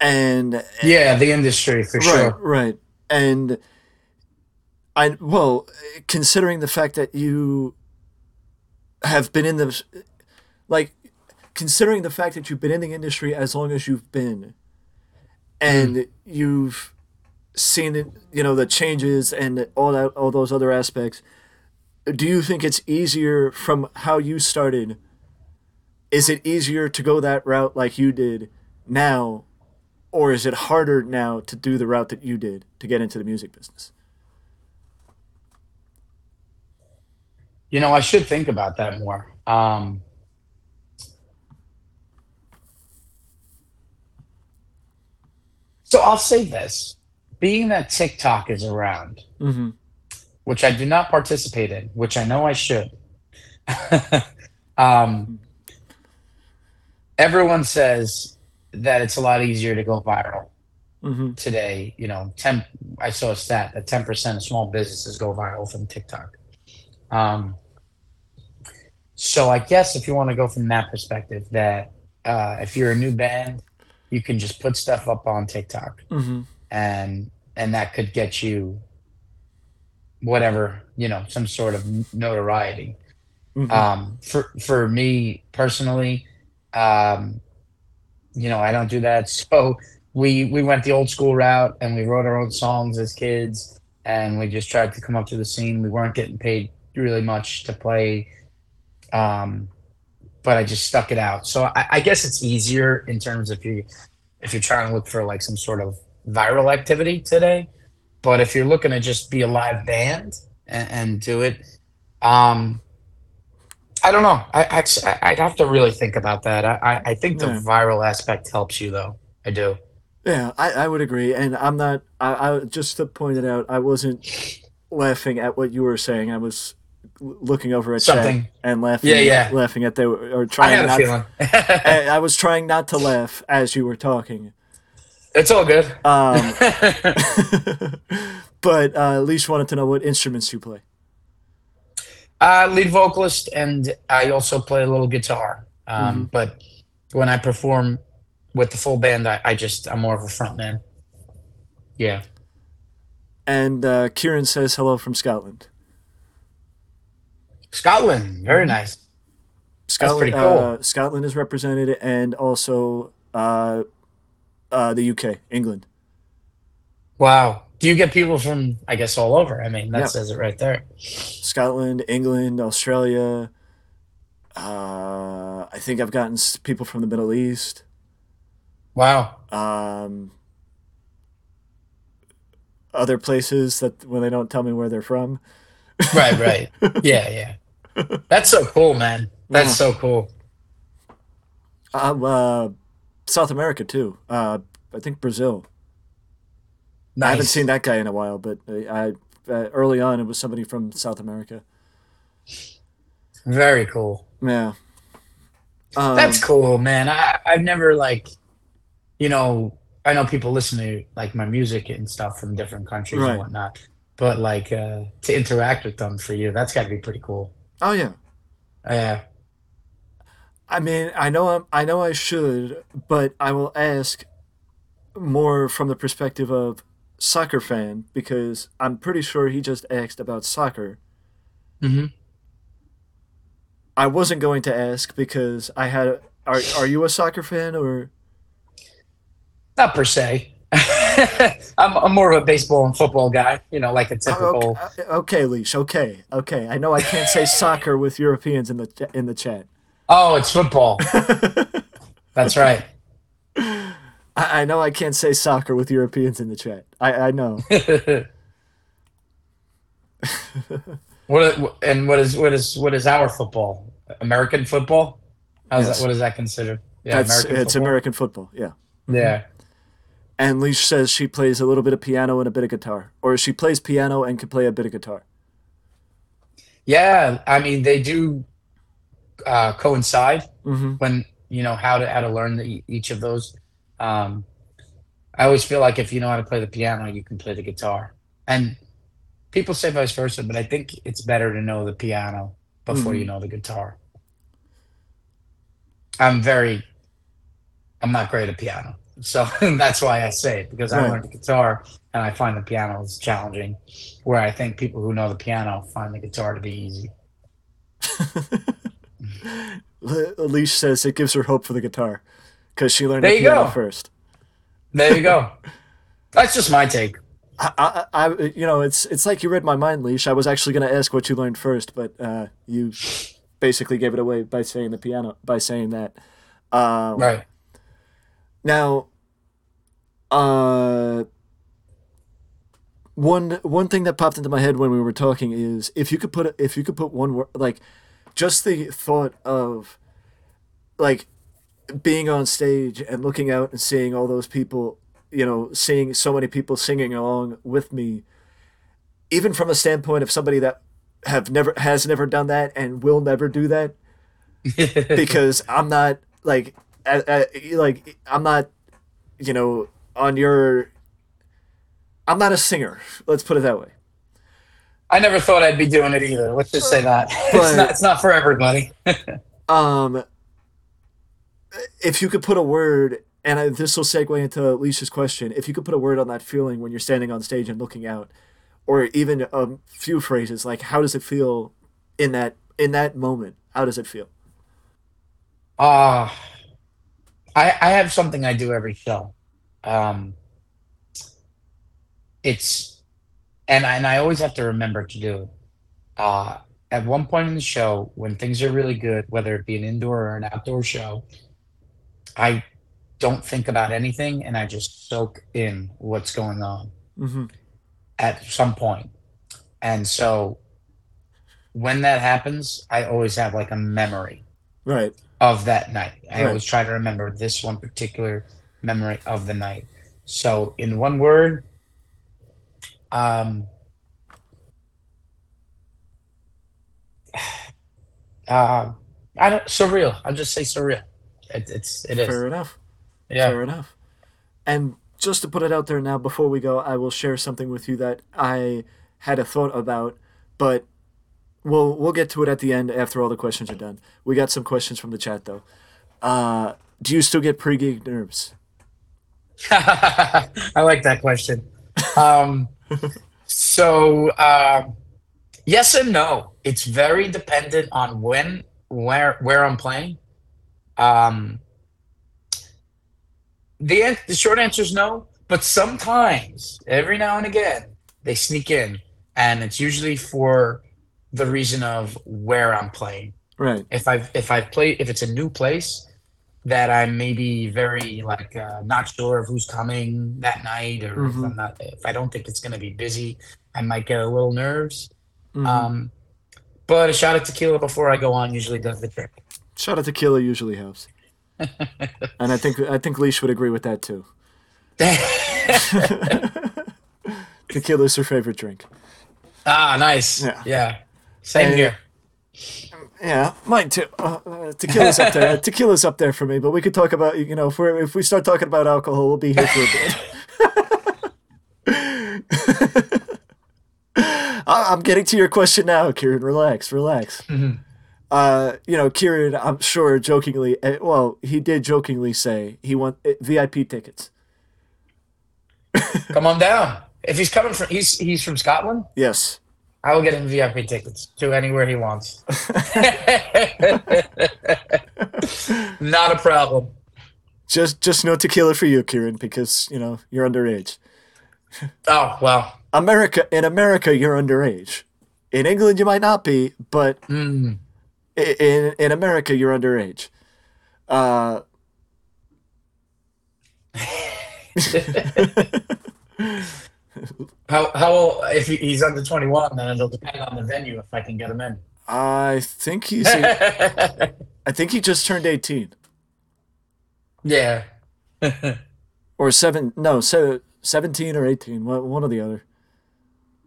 and yeah, the industry for sure. Right, and considering the fact that you have been in the, like, considering the fact that you've been in the industry as long as you've been, and you've seen, you know, the changes and all that, all those other aspects. Do you think it's easier from how you started? Is it easier to go that route like you did now, or is it harder now to do the route that you did to get into the music business? You know, I should think about that more. So I'll say this, being that TikTok is around, which I do not participate in, which I know I should. Everyone says that it's a lot easier to go viral today. You know, I saw a stat that 10% of small businesses go viral from TikTok. So I guess if you want to go from that perspective, that if you're a new band, you can just put stuff up on TikTok, and that could get you. Whatever, you know, some sort of notoriety. For me personally, you know, I don't do that. So we went the old school route and we wrote our own songs as kids and we just tried to come up to the scene. We weren't getting paid really much to play, but I just stuck it out. So I guess it's easier in terms of if you're trying to look for like some sort of viral activity today. But if you're looking to just be a live band and do it, I don't know. I'd have to really think about that. I think the viral aspect helps you, though. I do. Yeah, I would agree. And I'm not – I just to point it out, I wasn't laughing at what you were saying. I was looking over at something and laughing, laughing at or trying. I had a feeling. I was trying not to laugh as you were talking. It's all good. But Leash wanted to know what instruments you play. Lead vocalist, and I also play a little guitar. But when I perform with the full band, I'm more of a front man. Yeah. And Kieran says hello from Scotland. Scotland, very nice. Scotland, that's pretty cool. Scotland is represented, and also the UK, England. Wow. Do you get people from, I guess, all over? I mean, that says it right there. Scotland, England, Australia. I think I've gotten people from the Middle East. Wow. Other places that when they don't tell me where they're from. Right. Yeah. That's so cool, man. That's so cool. South America, too. I think Brazil. Nice. I haven't seen that guy in a while, but I early on it was somebody from South America. Very cool. Yeah. That's cool, man. I've never, I know people listen to, my music and stuff from different countries and whatnot. But, to interact with them for you, that's got to be pretty cool. Oh, yeah. Yeah. I mean, I know I should, but I will ask more from the perspective of soccer fan, because I'm pretty sure he just asked about soccer. Mm-hmm. I wasn't going to ask because I had... Are you a soccer fan, or...? Not per se. I'm more of a baseball and football guy, a typical... Okay, Leash, okay. I know I can't say soccer with Europeans in the chat. Oh, it's football. That's right. I know I can't say soccer with Europeans in the chat. I know. What is our football? American football? How's that? What is that considered? Yeah, American football. Yeah. Yeah. And Leash says she plays a little bit of piano and a bit of guitar, or she plays piano and can play a bit of guitar. Yeah, I mean they do coincide when how to learn each of those. I always feel like if you know how to play the piano, you can play the guitar, and people say vice versa, but I think it's better to know the piano before you know the guitar. I'm not great at piano, so that's why I say it, because I learned the guitar and I find the piano is challenging, where I think people who know the piano find the guitar to be easy. Leash says it gives her hope for the guitar because she learned the piano first. There you go. That's just my take. I it's like you read my mind, Leash. I was actually going to ask what you learned first, but you basically gave it away by saying the piano, by saying that. Right. Now, one thing that popped into my head when we were talking is if you could put one word, just the thought of being on stage and looking out and seeing all those people, seeing so many people singing along with me, even from a standpoint of somebody that has never done that and will never do that, because I'm not I'm not a singer. Let's put it that way. I never thought I'd be doing it either. Let's just say that. It's not for everybody. If you could put a word, and this will segue into Leish's question, if you could put a word on that feeling when you're standing on stage and looking out, or even a few phrases, how does it feel in that moment? How does it feel? I have something I do every show. I always have to remember to do it. At one point in the show, when things are really good, whether it be an indoor or an outdoor show, I don't think about anything and I just soak in what's going on at some point. And so when that happens, I always have a memory of that night. I always try to remember this one particular memory of the night. So in one word, I don't surreal. I'll just say surreal. It is. Fair enough. Yeah. Fair enough. And just to put it out there now, before we go, I will share something with you that I had a thought about, but we'll get to it at the end after all the questions are done. We got some questions from the chat though. Do you still get pre-gig nerves? I like that question. Yes and no. It's very dependent on when, where I'm playing. The short answer is no, but sometimes, every now and again, they sneak in, and it's usually for the reason of where I'm playing. Right. If it's a new place that I'm maybe very not sure of who's coming that night, or mm-hmm. if I don't think it's going to be busy, I might get a little nerves. Mm-hmm. But a shot of tequila before I go on usually does the trick. Shot of tequila usually helps. And I think Leash would agree with that too. Tequila is her favorite drink. Ah, nice. Yeah. Same here. Yeah, mine too. Tequila's up there. Tequila's up there for me. But we could talk about, if we start talking about alcohol, we'll be here for a bit. I'm getting to your question now, Kieran. Relax. Mm-hmm. Kieran, I'm sure jokingly, well, he did jokingly say he wants VIP tickets. Come on down. If he's coming from, he's from Scotland? Yes. I will get him VIP tickets to anywhere he wants. Not a problem. Just no tequila for you, Kieran, because, you're underage. Oh, well. In America, you're underage. In England, you might not be, but in America, you're underage. How old? If he's under 21, then it'll depend on the venue if I can get him in. I think he just turned 18. Yeah. Or 17 or 18, one or the other.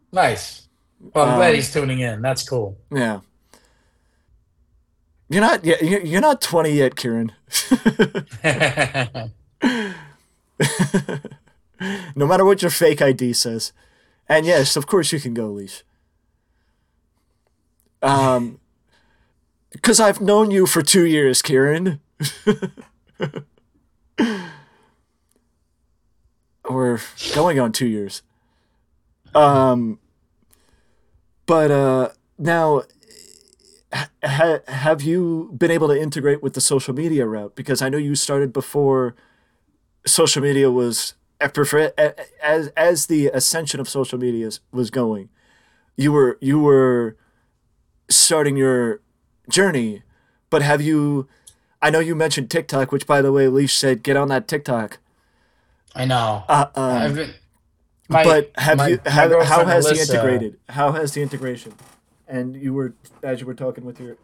Nice. Well, I'm glad he's tuning in. That's cool. Yeah. You're not 20 yet, Kieran. No matter what your fake ID says. And yes, of course you can go, Leash. Because I've known you for 2 years, Kieran. Or going on 2 years. Now, have you been able to integrate with the social media route? Because I know you started before social media was... As the ascension of social media was going, you were starting your journey, but have you? I know you mentioned TikTok, which, by the way, Leash said, get on that TikTok. I know. How has he integrated? How has the integration? And as you were talking with your.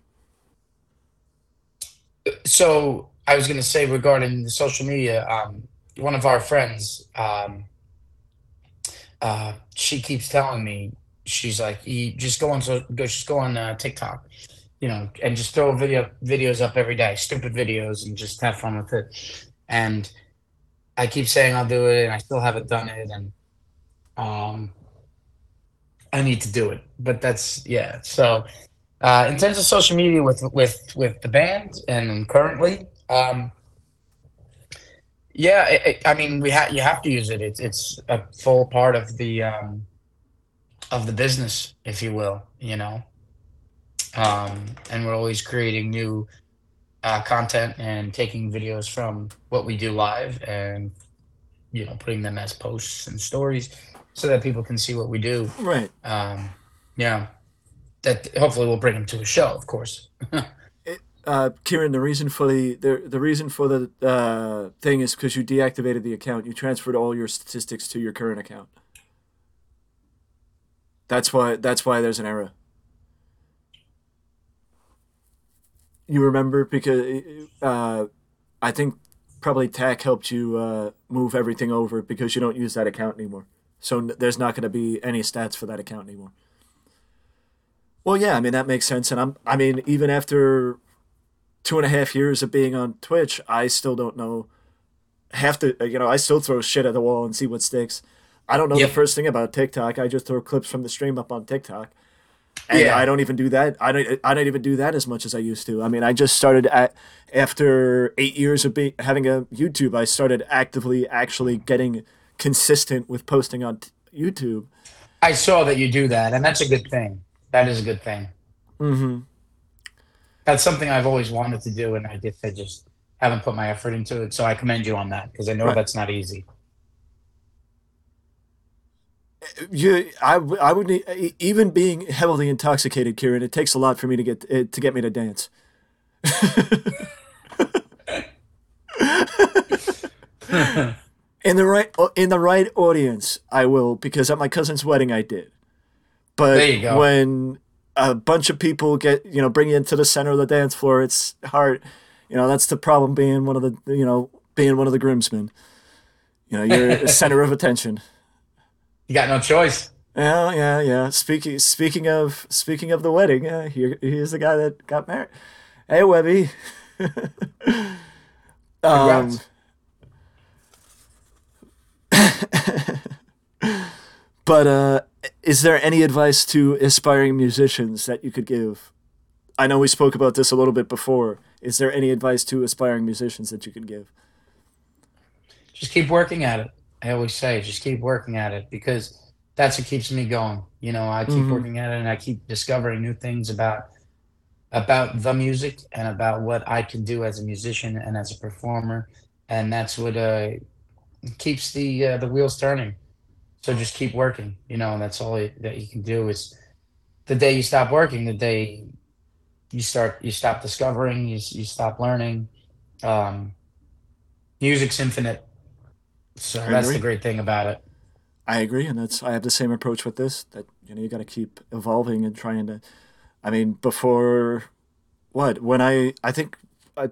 So I was going to say regarding the social media. One of our friends, she keeps telling me, she's like, just go on TikTok, and just throw videos up every day, stupid videos, and just have fun with it. And I keep saying I'll do it, and I still haven't done it, and I need to do it. But that's yeah. So in terms of social media with the band and currently. Yeah, you have to use it. It's a full part of the business, if you will. And we're always creating new content and taking videos from what we do live, and putting them as posts and stories so that people can see what we do. Right. That hopefully we'll bring them to a show, of course. Kieran, the reason for the thing is because you deactivated the account. You transferred all your statistics to your current account. That's why there's an error. You remember because I think probably TAC helped you move everything over because you don't use that account anymore. So there's not going to be any stats for that account anymore. Well, yeah, I mean, that makes sense. And I mean, even after 2.5 years of being on Twitch, I still don't know half the, you know, I still throw shit at the wall and see what sticks. I don't know the first thing about TikTok. I just throw clips from the stream up on TikTok. And I don't even do that. I don't even do that as much as I used to. I mean, I just started after 8 years of having a YouTube, I started actually getting consistent with posting on YouTube. I saw that you do that, and that's a good thing. That is a good thing. Mm-hmm. That's something I've always wanted to do, and I just haven't put my effort into it. So I commend you on that, because I know that's not easy. I would need, even being heavily intoxicated, Kieran, it takes a lot for me to get me to dance. in the right audience, I will, because at my cousin's wedding I did. But there you go. When a bunch of people bring you into the center of the dance floor, it's hard. You know, that's the problem being one of the groomsmen. You know, you're the center of attention. You got no choice. Yeah. Speaking of the wedding, here's the guy that got married. Hey, Webby. Congrats. But is there any advice to aspiring musicians that you could give? I know we spoke about this a little bit before. Is there any advice to aspiring musicians that you could give? Just keep working at it. I always say, just keep working at it, because that's what keeps me going. You know, I keep working at it, and I keep discovering new things about the music and about what I can do as a musician and as a performer. And that's what keeps the wheels turning. So just keep working, you know, and that's all that you can do. Is the day you stop working, the day you stop discovering, you stop learning. Music's infinite. So that's the great thing about it. I agree, and I have the same approach with this, that you got to keep evolving and trying to. I mean, before what? When I think I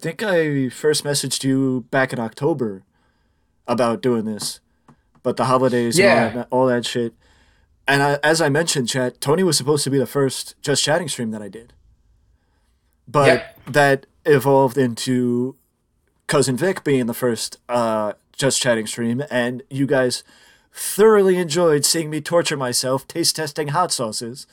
first messaged you back in October about doing this, but the holidays, and all that shit. And as I mentioned, chat, Tony was supposed to be the first Just Chatting stream that I did, but that evolved into Cousin Vic being the first. Just Chatting stream, and you guys thoroughly enjoyed seeing me torture myself taste testing hot sauces.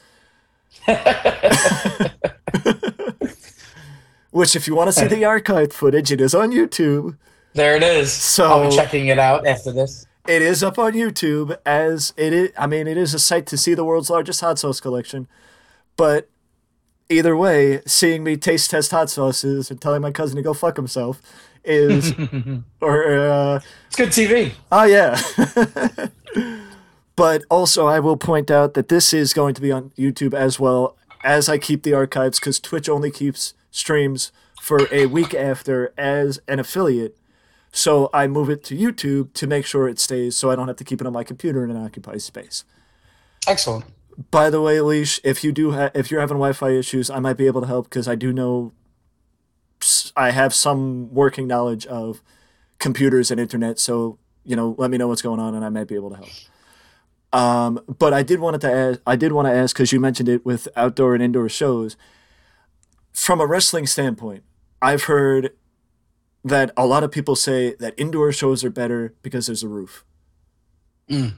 Which, if you want to see the archive footage, it is on YouTube. There it is. So I'll be checking it out after this. It is up on YouTube, as it is. I mean, it is a sight to see the world's largest hot sauce collection. But either way, seeing me taste test hot sauces and telling my cousin to go fuck himself is it's good TV. Oh yeah. But also, I will point out that this is going to be on YouTube as well, as I keep the archives, because Twitch only keeps streams for a week after as an affiliate. So I move it to YouTube to make sure it stays, so I don't have to keep it on my computer in an occupied space. Excellent. By the way, Leesh, if you're having Wi-Fi issues, I might be able to help, because I do know. I have some working knowledge of computers and internet, so let me know what's going on, and I might be able to help. But I did want to ask, because you mentioned it with outdoor and indoor shows. From a wrestling standpoint, I've heard that a lot of people say that indoor shows are better because there's a roof. Mm.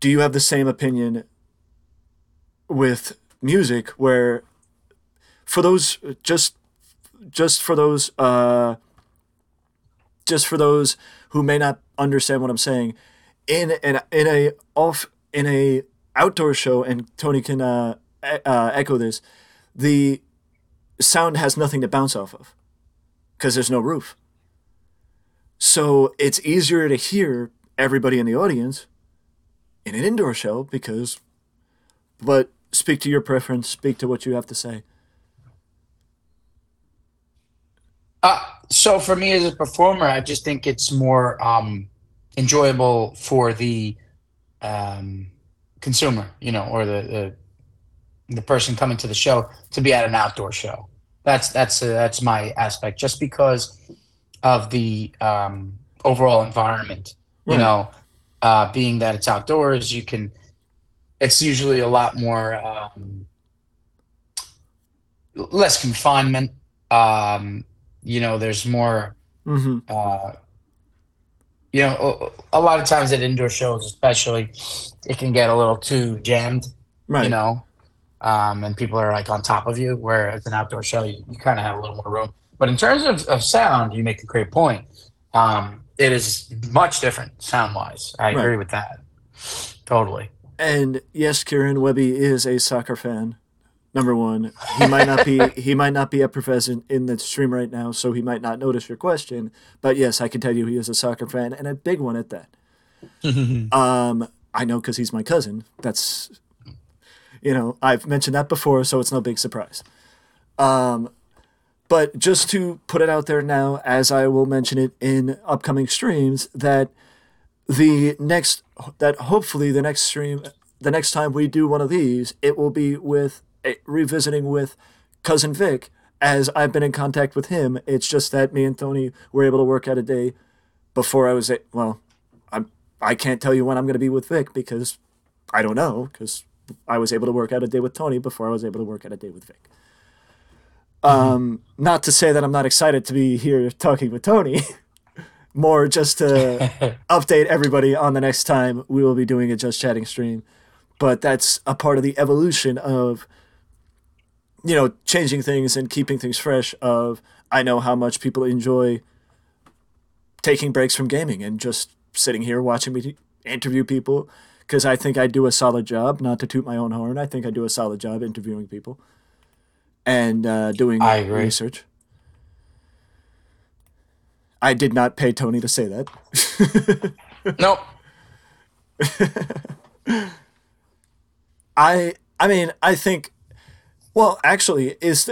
Do you have the same opinion with music, where for those who may not understand what I'm saying, in a outdoor show, and Tony can echo this, the sound has nothing to bounce off of, because there's no roof. So it's easier to hear everybody in the audience in an indoor show, because. But speak to your preference. Speak to what you have to say. So for me as a performer, I just think it's more enjoyable for the consumer, or the person coming to the show, to be at an outdoor show. That's my aspect, just because of the overall environment. Right. Being that it's outdoors, it's usually a lot more less confinement. You know, there's more, mm-hmm. You know, a lot of times at indoor shows, especially, it can get a little too jammed, right. You know, and people are like on top of you, where at an outdoor show, you kind of have a little more room. But in terms of sound, you make a great point. It is much different sound-wise. I right. agree with that. Totally. And yes, Kieran Webby is a soccer fan. Number one, he might not be up professor in the stream right now, so he might not notice your question. But yes, I can tell you he is a soccer fan, and a big one at that. I know because he's my cousin. That's, you know, I've mentioned that before, so it's no big surprise. But just to put it out there now, as I will mention it in upcoming streams, that hopefully the next stream, the next time we do one of these, it will be with. Revisiting with cousin Vic, as I've been in contact with him. It's just that me and Tony were able to work out a day before I was I can't tell you when I'm going to be with Vic because I don't know, because I was able to work out a day with Tony before I was able to work out a day with Vic. Not to say that I'm not excited to be here talking with Tony, more just to update everybody on the next time we will be doing a Just Chatting stream. But that's a part of the evolution of, you know, changing things and keeping things fresh. Of, I know how much people enjoy taking breaks from gaming and just sitting here watching me interview people, because I think I do a solid job, not to toot my own horn. I think I do a solid job interviewing people and doing research. I did not pay Tony to say that. Nope. I think... Well, actually, is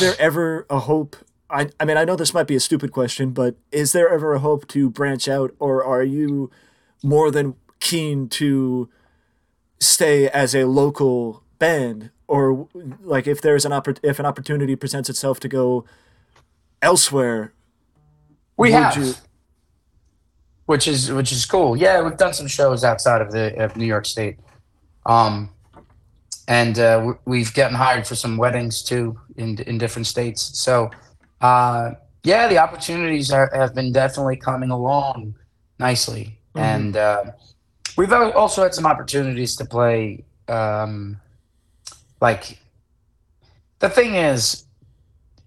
there ever a hope? I mean, I know this might be a stupid question, but is there ever a hope to branch out, or are you more than keen to stay as a local band? Or like, if there's an opportunity presents itself to go elsewhere, which is cool. Yeah, we've done some shows outside of New York State. And we've gotten hired for some weddings too in different states. So, yeah, the opportunities have been definitely coming along nicely. Mm-hmm. And we've also had some opportunities to play. Like, the thing is,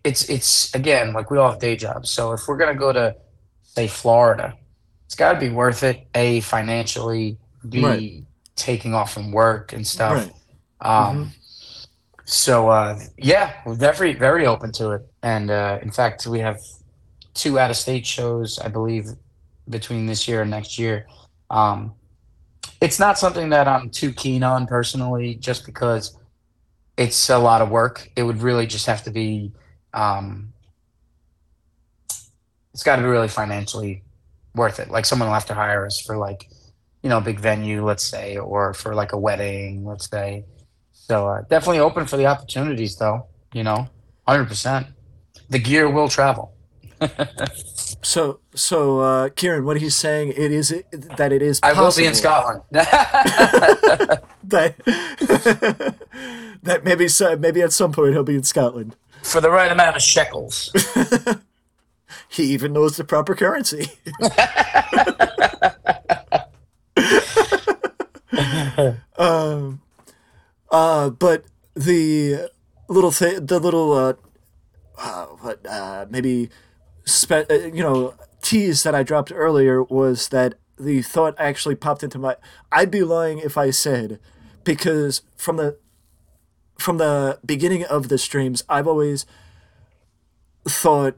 it's again, like, we all have day jobs. So if we're gonna go to, say, Florida, it's got to be worth it. A, financially. B, right. Taking off from work and stuff. Right. So, yeah, we're very, very open to it. And, in fact, we have 2 out of state shows, I believe, between this year and next year. It's not something that I'm too keen on personally, just because it's a lot of work. It would really just have to be, it's gotta be really financially worth it. Like, someone will have to hire us for, like, you know, a big venue, let's say, or for like a wedding, let's say. So definitely open for the opportunities, though, you know, 100%. The gear will travel. So, Kieran, what he's saying, it is possible. I will be in Scotland. that maybe at some point he'll be in Scotland. For the right amount of shekels. He even knows the proper currency. But the little thing, tease that I dropped earlier was that the thought actually popped into my. I'd be lying if I said, because from the beginning of the streams, I've always thought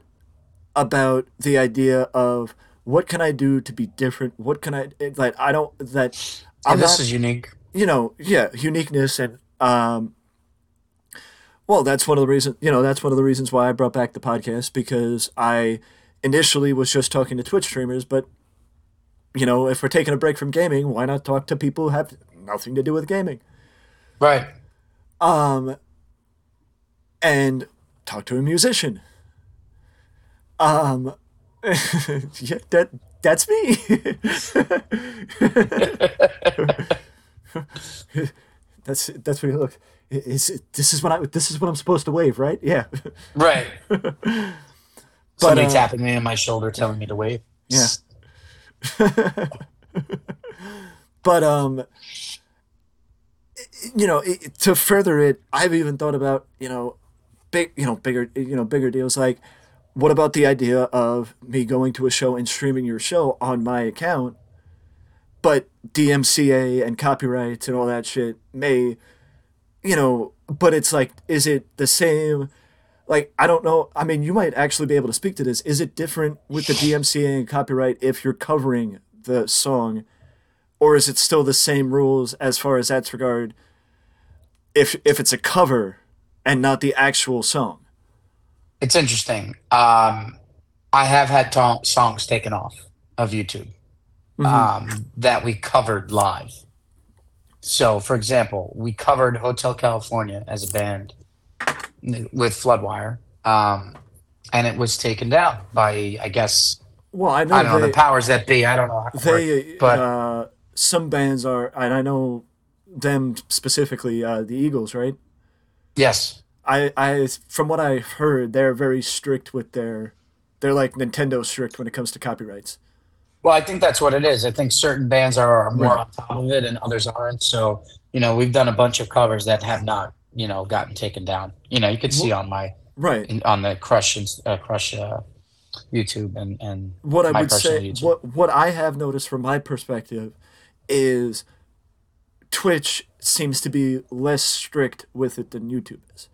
about the idea of, what can I do to be different? What can I, like, I don't, that I'm this not, is unique. You know, yeah, uniqueness. And, well, that's one of the reasons why I brought back the podcast, because I initially was just talking to Twitch streamers, but, you know, if we're taking a break from gaming, why not talk to people who have nothing to do with gaming? Right. And talk to a musician. Yeah, that's me. That's what he looked. This is what I'm supposed to wave, right? Yeah. Right. But, somebody tapping me on my shoulder telling me to wave. Yeah. But you know, to further it, I've even thought about, you know, bigger deals. Like, what about the idea of me going to a show and streaming your show on my account, but DMCA and copyrights and all that shit may, you know, but it's like, is it the same? Like, I don't know. I mean, you might actually be able to speak to this. Is it different with the DMCA and copyright if you're covering the song, or is it still the same rules as far as that's regard if it's a cover and not the actual song? It's interesting. I have had songs taken off of YouTube that we covered live. So, for example, we covered Hotel California as a band with Floodwire, and it was taken down by, I guess, I don't know the powers that be. I don't know how but some bands are, and I know them specifically, the Eagles, right? Yes. I from what I heard, they're very strict with they're like Nintendo strict when it comes to copyrights. Well, I think that's what it is. I think certain bands are more on top of it and others aren't. So, you know, we've done a bunch of covers that have not, you know, gotten taken down. You know, you could see on my on the Crush YouTube and what I would say, YouTube. What I have noticed from my perspective is Twitch seems to be less strict with it than YouTube is.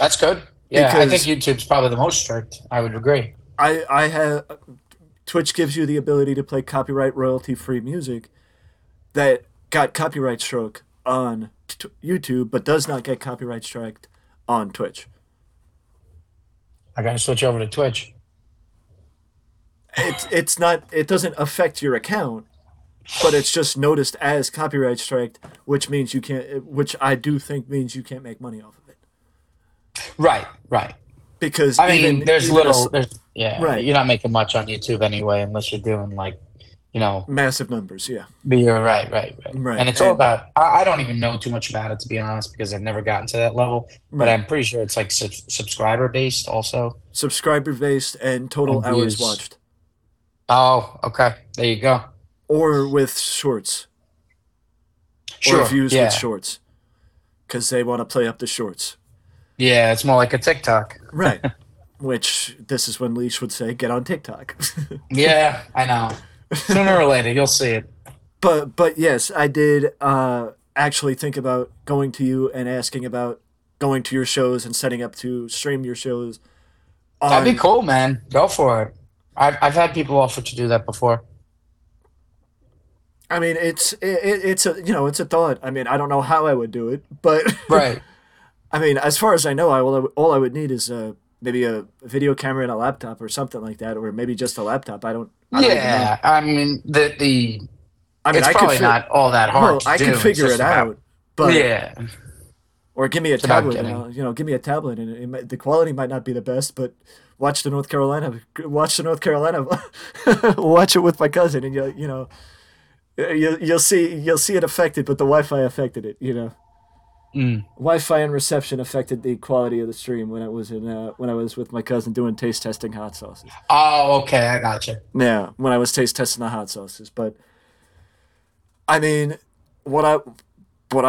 That's good. Yeah, because I think YouTube's probably the most strict. I would agree. I have Twitch gives you the ability to play copyright royalty-free music that got copyright struck on YouTube, but does not get copyright struck on Twitch. I gotta switch over to Twitch. It's not. It doesn't affect your account, but it's just noticed as copyright struck, which means you can't. Which I do think means you can't make money off of it. Right. Because I mean, you're not making much on YouTube anyway, unless you're doing like, you know, massive numbers. Yeah. But you're right. And it's all about. I don't even know too much about it, to be honest, because I've never gotten to that level. Right. But I'm pretty sure it's like subscriber based, also. Subscriber based and total hours watched. Oh, okay. There you go. Or with shorts. Sure. Or views with shorts, because they want to play up the shorts. Yeah, it's more like a TikTok. Right. Which, this is when Leash would say, get on TikTok. Yeah, I know. Sooner or later, you'll see it. But yes, I did actually think about going to you and asking about going to your shows and setting up to stream your shows. That'd be cool, man. Go for it. I've had people offer to do that before. I mean, it's a thought. I mean, I don't know how I would do it, but... Right. I mean, as far as I know, all I would need is maybe a video camera and a laptop or something like that, or maybe just a laptop. I don't know. I mean, it's probably not all that hard. Well, I can figure it out. But yeah. Or give me a tablet. Give me a tablet, and the quality might not be the best, but watch the North Carolina. Watch it with my cousin, and you'll see it affected, but the Wi-Fi affected it. You know. Mm. Wi-Fi and reception affected the quality of the stream when I was with my cousin doing taste testing hot sauces. Oh, okay, I gotcha. Yeah, when I was taste testing the hot sauces, but I mean, what I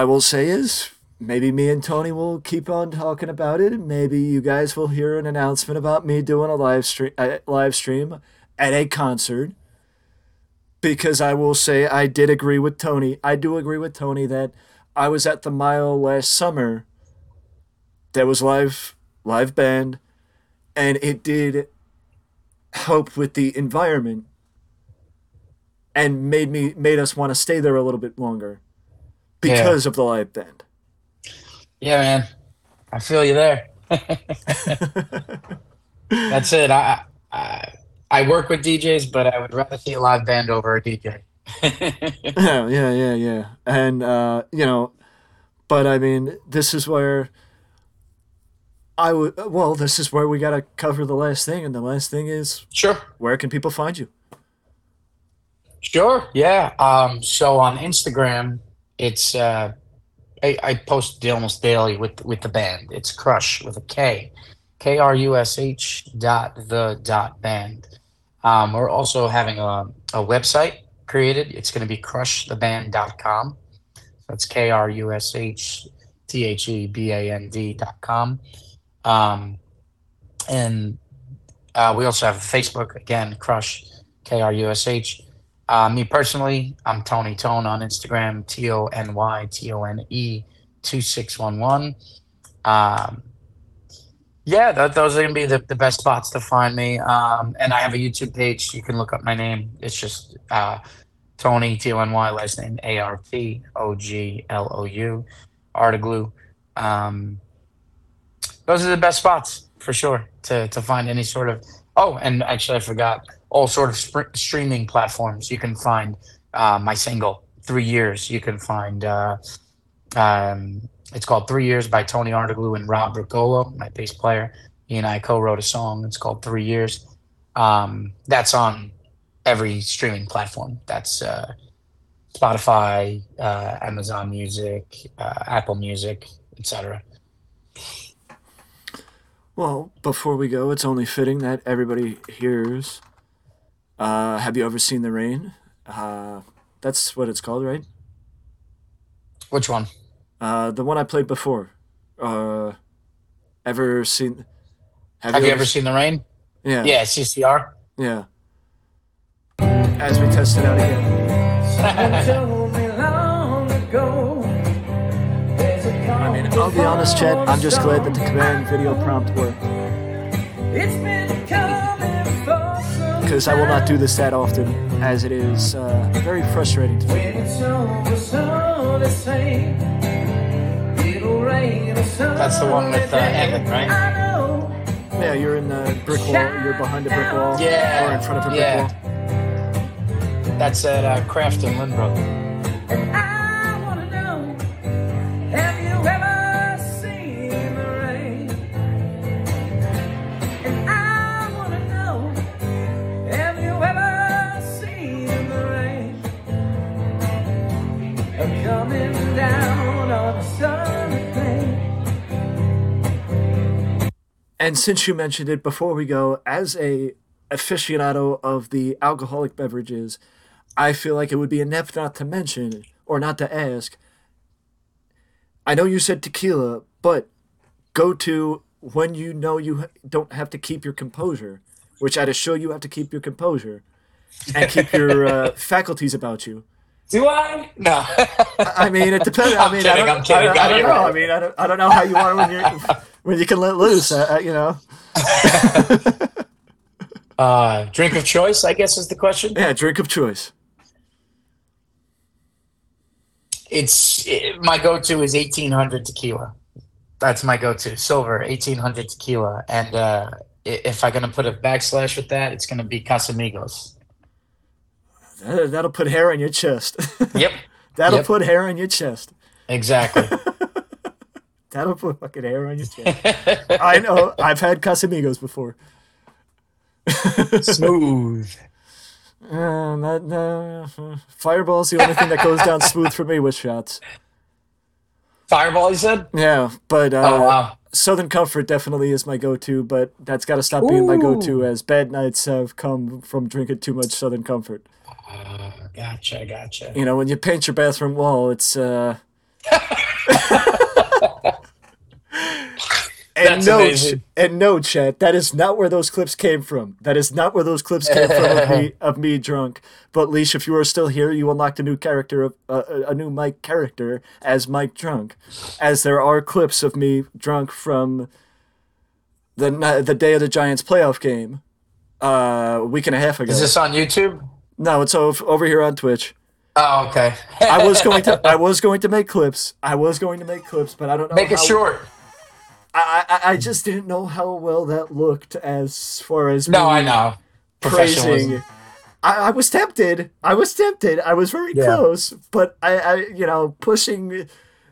will say is maybe me and Tony will keep on talking about it, and maybe you guys will hear an announcement about me doing a live stream at a concert, because I will say I did agree with Tony. I do agree with Tony that. I was at the Mile last summer. There was live band, and it did help with the environment and made us want to stay there a little bit longer because of the live band. Yeah, man. I feel you there. That's it. I work with DJs, but I would rather see a live band over a DJ. yeah. And, but I mean, this is where we got to cover the last thing. And the last thing is, sure. Where can people find you? Sure. Yeah. So on Instagram, it's I post almost daily with the band. It's Crush with a K, KRUSH.the.band. We're also having a website created. It's going to be crushtheband.com. That's KRUSHTHEBAND.com. And we also have Facebook, again, Crush, KRUSH. Me personally, I'm Tony Tone on Instagram, TonyTone2611. Yeah, those are going to be the best spots to find me. And I have a YouTube page. You can look up my name. It's just Tony, T-O-N-Y, last name A-R-T-O-G-L-O-U, Artiglue. Those are the best spots for sure to find any sort of – oh, and actually I forgot – all sort of streaming platforms. You can find my single, 3 Years. You can find it's called 3 Years by Tony Artiglue and Rob Bricolo, my bass player. He and I co-wrote a song. It's called 3 Years. That's on every streaming platform. That's Spotify, Amazon Music, Apple Music, etc. Well, before we go, it's only fitting that everybody hears Have You Ever Seen the Rain? That's what it's called, right? Which one? The one I played before. Ever seen? Have you ever seen the rain? Yeah. Yeah, CCR. Yeah. As we test it out again. I mean, I'll be honest, Chet, I'm just glad that the command video prompt worked. It's been coming for some time. Because I will not do this that often, as it is very frustrating to me. That's the one with Evan, right? Yeah, you're in the brick wall, you're behind a brick wall, yeah, or in front of a brick wall. That's at Craft and Lindbrook. And since you mentioned it, before we go, as a aficionado of the alcoholic beverages, I feel like it would be inept not to mention or not to ask. I know you said tequila, but go to when you know you don't have to keep your composure, which I'd assure you have to keep your composure and keep your faculties about you. Do I? No. I mean, it depends. I mean, I don't know. Right. I mean, I don't know how you are when you can let loose. You know. Drink of choice, I guess, is the question. Yeah, drink of choice. My go-to is 1800 tequila. That's my go-to silver 1800 tequila, and if I'm gonna put a backslash with that, it's gonna be Casamigos. That'll put hair on your chest. Yep. That'll put hair on your chest. Exactly. That'll put fucking hair on your chest. I know. I've had Casamigos before. Smooth. Fireball's the only thing that goes down smooth for me with shots. Fireball, you said? Yeah, but Southern Comfort definitely is my go-to, but that's got to stop being my go-to, as bad nights have come from drinking too much Southern Comfort. Gotcha. You know, when you paint your bathroom wall, it's and no, Chet, that is not where those clips came from. That is not where those clips came from of me drunk. But Leash, if you are still here, you unlocked a new character, a new Mike character as Mike Drunk, as there are clips of me drunk from the day of the Giants playoff game, a week and a half ago. Is this on YouTube? No, it's over here on Twitch. Oh, okay. I was going to make clips. But I don't know. Make it short. I just didn't know how well that looked as far as me. No, I know. Praising. I was tempted. I was very close, but I you know, pushing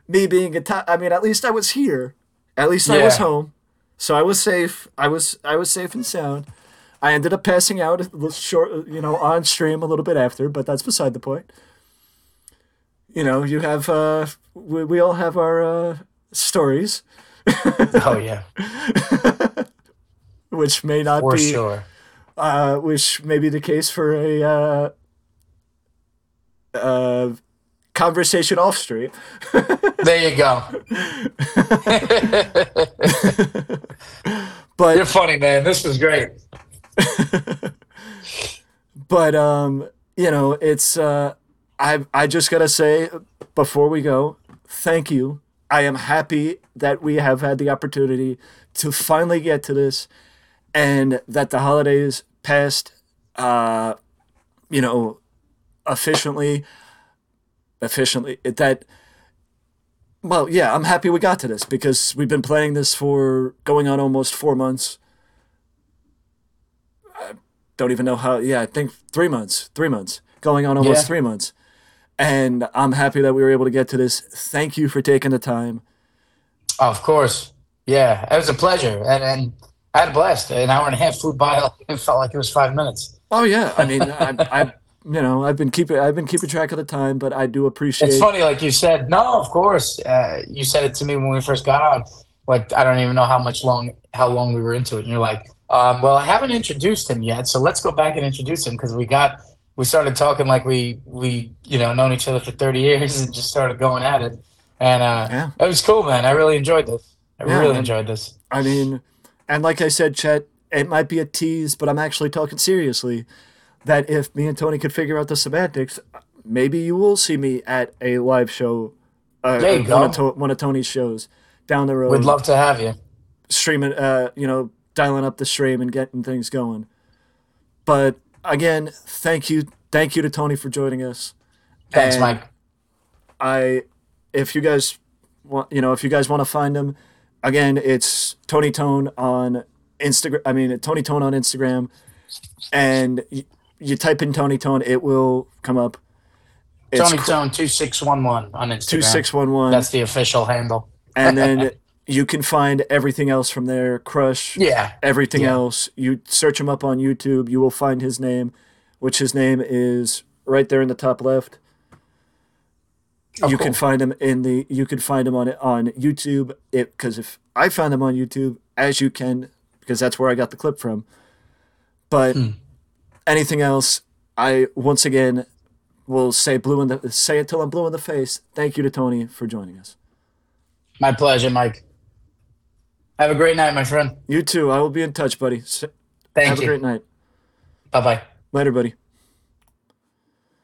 me being a top. I mean, at least I was here. At least I was home, so I was safe. I was safe and sound. I ended up passing out, short, you know, on stream a little bit after, but that's beside the point. you know, you have we all have our stories. Oh yeah. Which may not for be sure. Which may be the case for a conversation off stream. There you go. But you're funny, man. This is great. But you know, it's I just gotta say before we go, thank you. I am happy that we have had the opportunity to finally get to this, and that the holidays passed, you know, efficiently. Well, yeah, I'm happy we got to this because we've been planning this for going on almost 4 months. I don't even know how. Yeah, I think 3 months. 3 months. Going on almost 3 months. And I'm happy that we were able to get to this. Thank you for taking the time. Of course. Yeah, it was a pleasure. And I had a blast. An hour and a half food bottle. It felt like it was 5 minutes. Oh, yeah. I mean, I you know, I've been keeping track of the time, but I do appreciate. It's funny, like you said. No, of course. You said it to me when we first got on. Like I don't even know how long we were into it. And you're like, well, I haven't introduced him yet, so let's go back and introduce him because we started talking like we you know known each other for 30 years and just started going at it. And it was cool, man. I really enjoyed this. I mean, and like I said, Chet, it might be a tease, but I'm actually talking seriously. That if me and Tony could figure out the semantics, maybe you will see me at a live show, one of Tony's shows down the road. We'd love to have you. Streaming, you know, dialing up the stream and getting things going. But again, thank you to Tony for joining us. Thanks, and Mike. If you guys want to find him, again, it's Tony Tone on Instagram. I mean, Tony Tone on Instagram, and. You type in Tony Tone, it will come up. It's Tony Tone 2611 on Instagram. 2611. That's the official handle. And then you can find everything else from there. Crush. Yeah. Everything else. You search him up on YouTube. You will find his name, which his name is right there in the top left. You can find him on YouTube. Because if I found him on YouTube, as you can, because that's where I got the clip from. But. Anything else, I once again will say it till I'm blue in the face. Thank you to Tony for joining us. My pleasure, Mike. Have a great night, my friend. You too. I will be in touch, buddy. Thank you. Have a great night. Bye-bye. Later, buddy.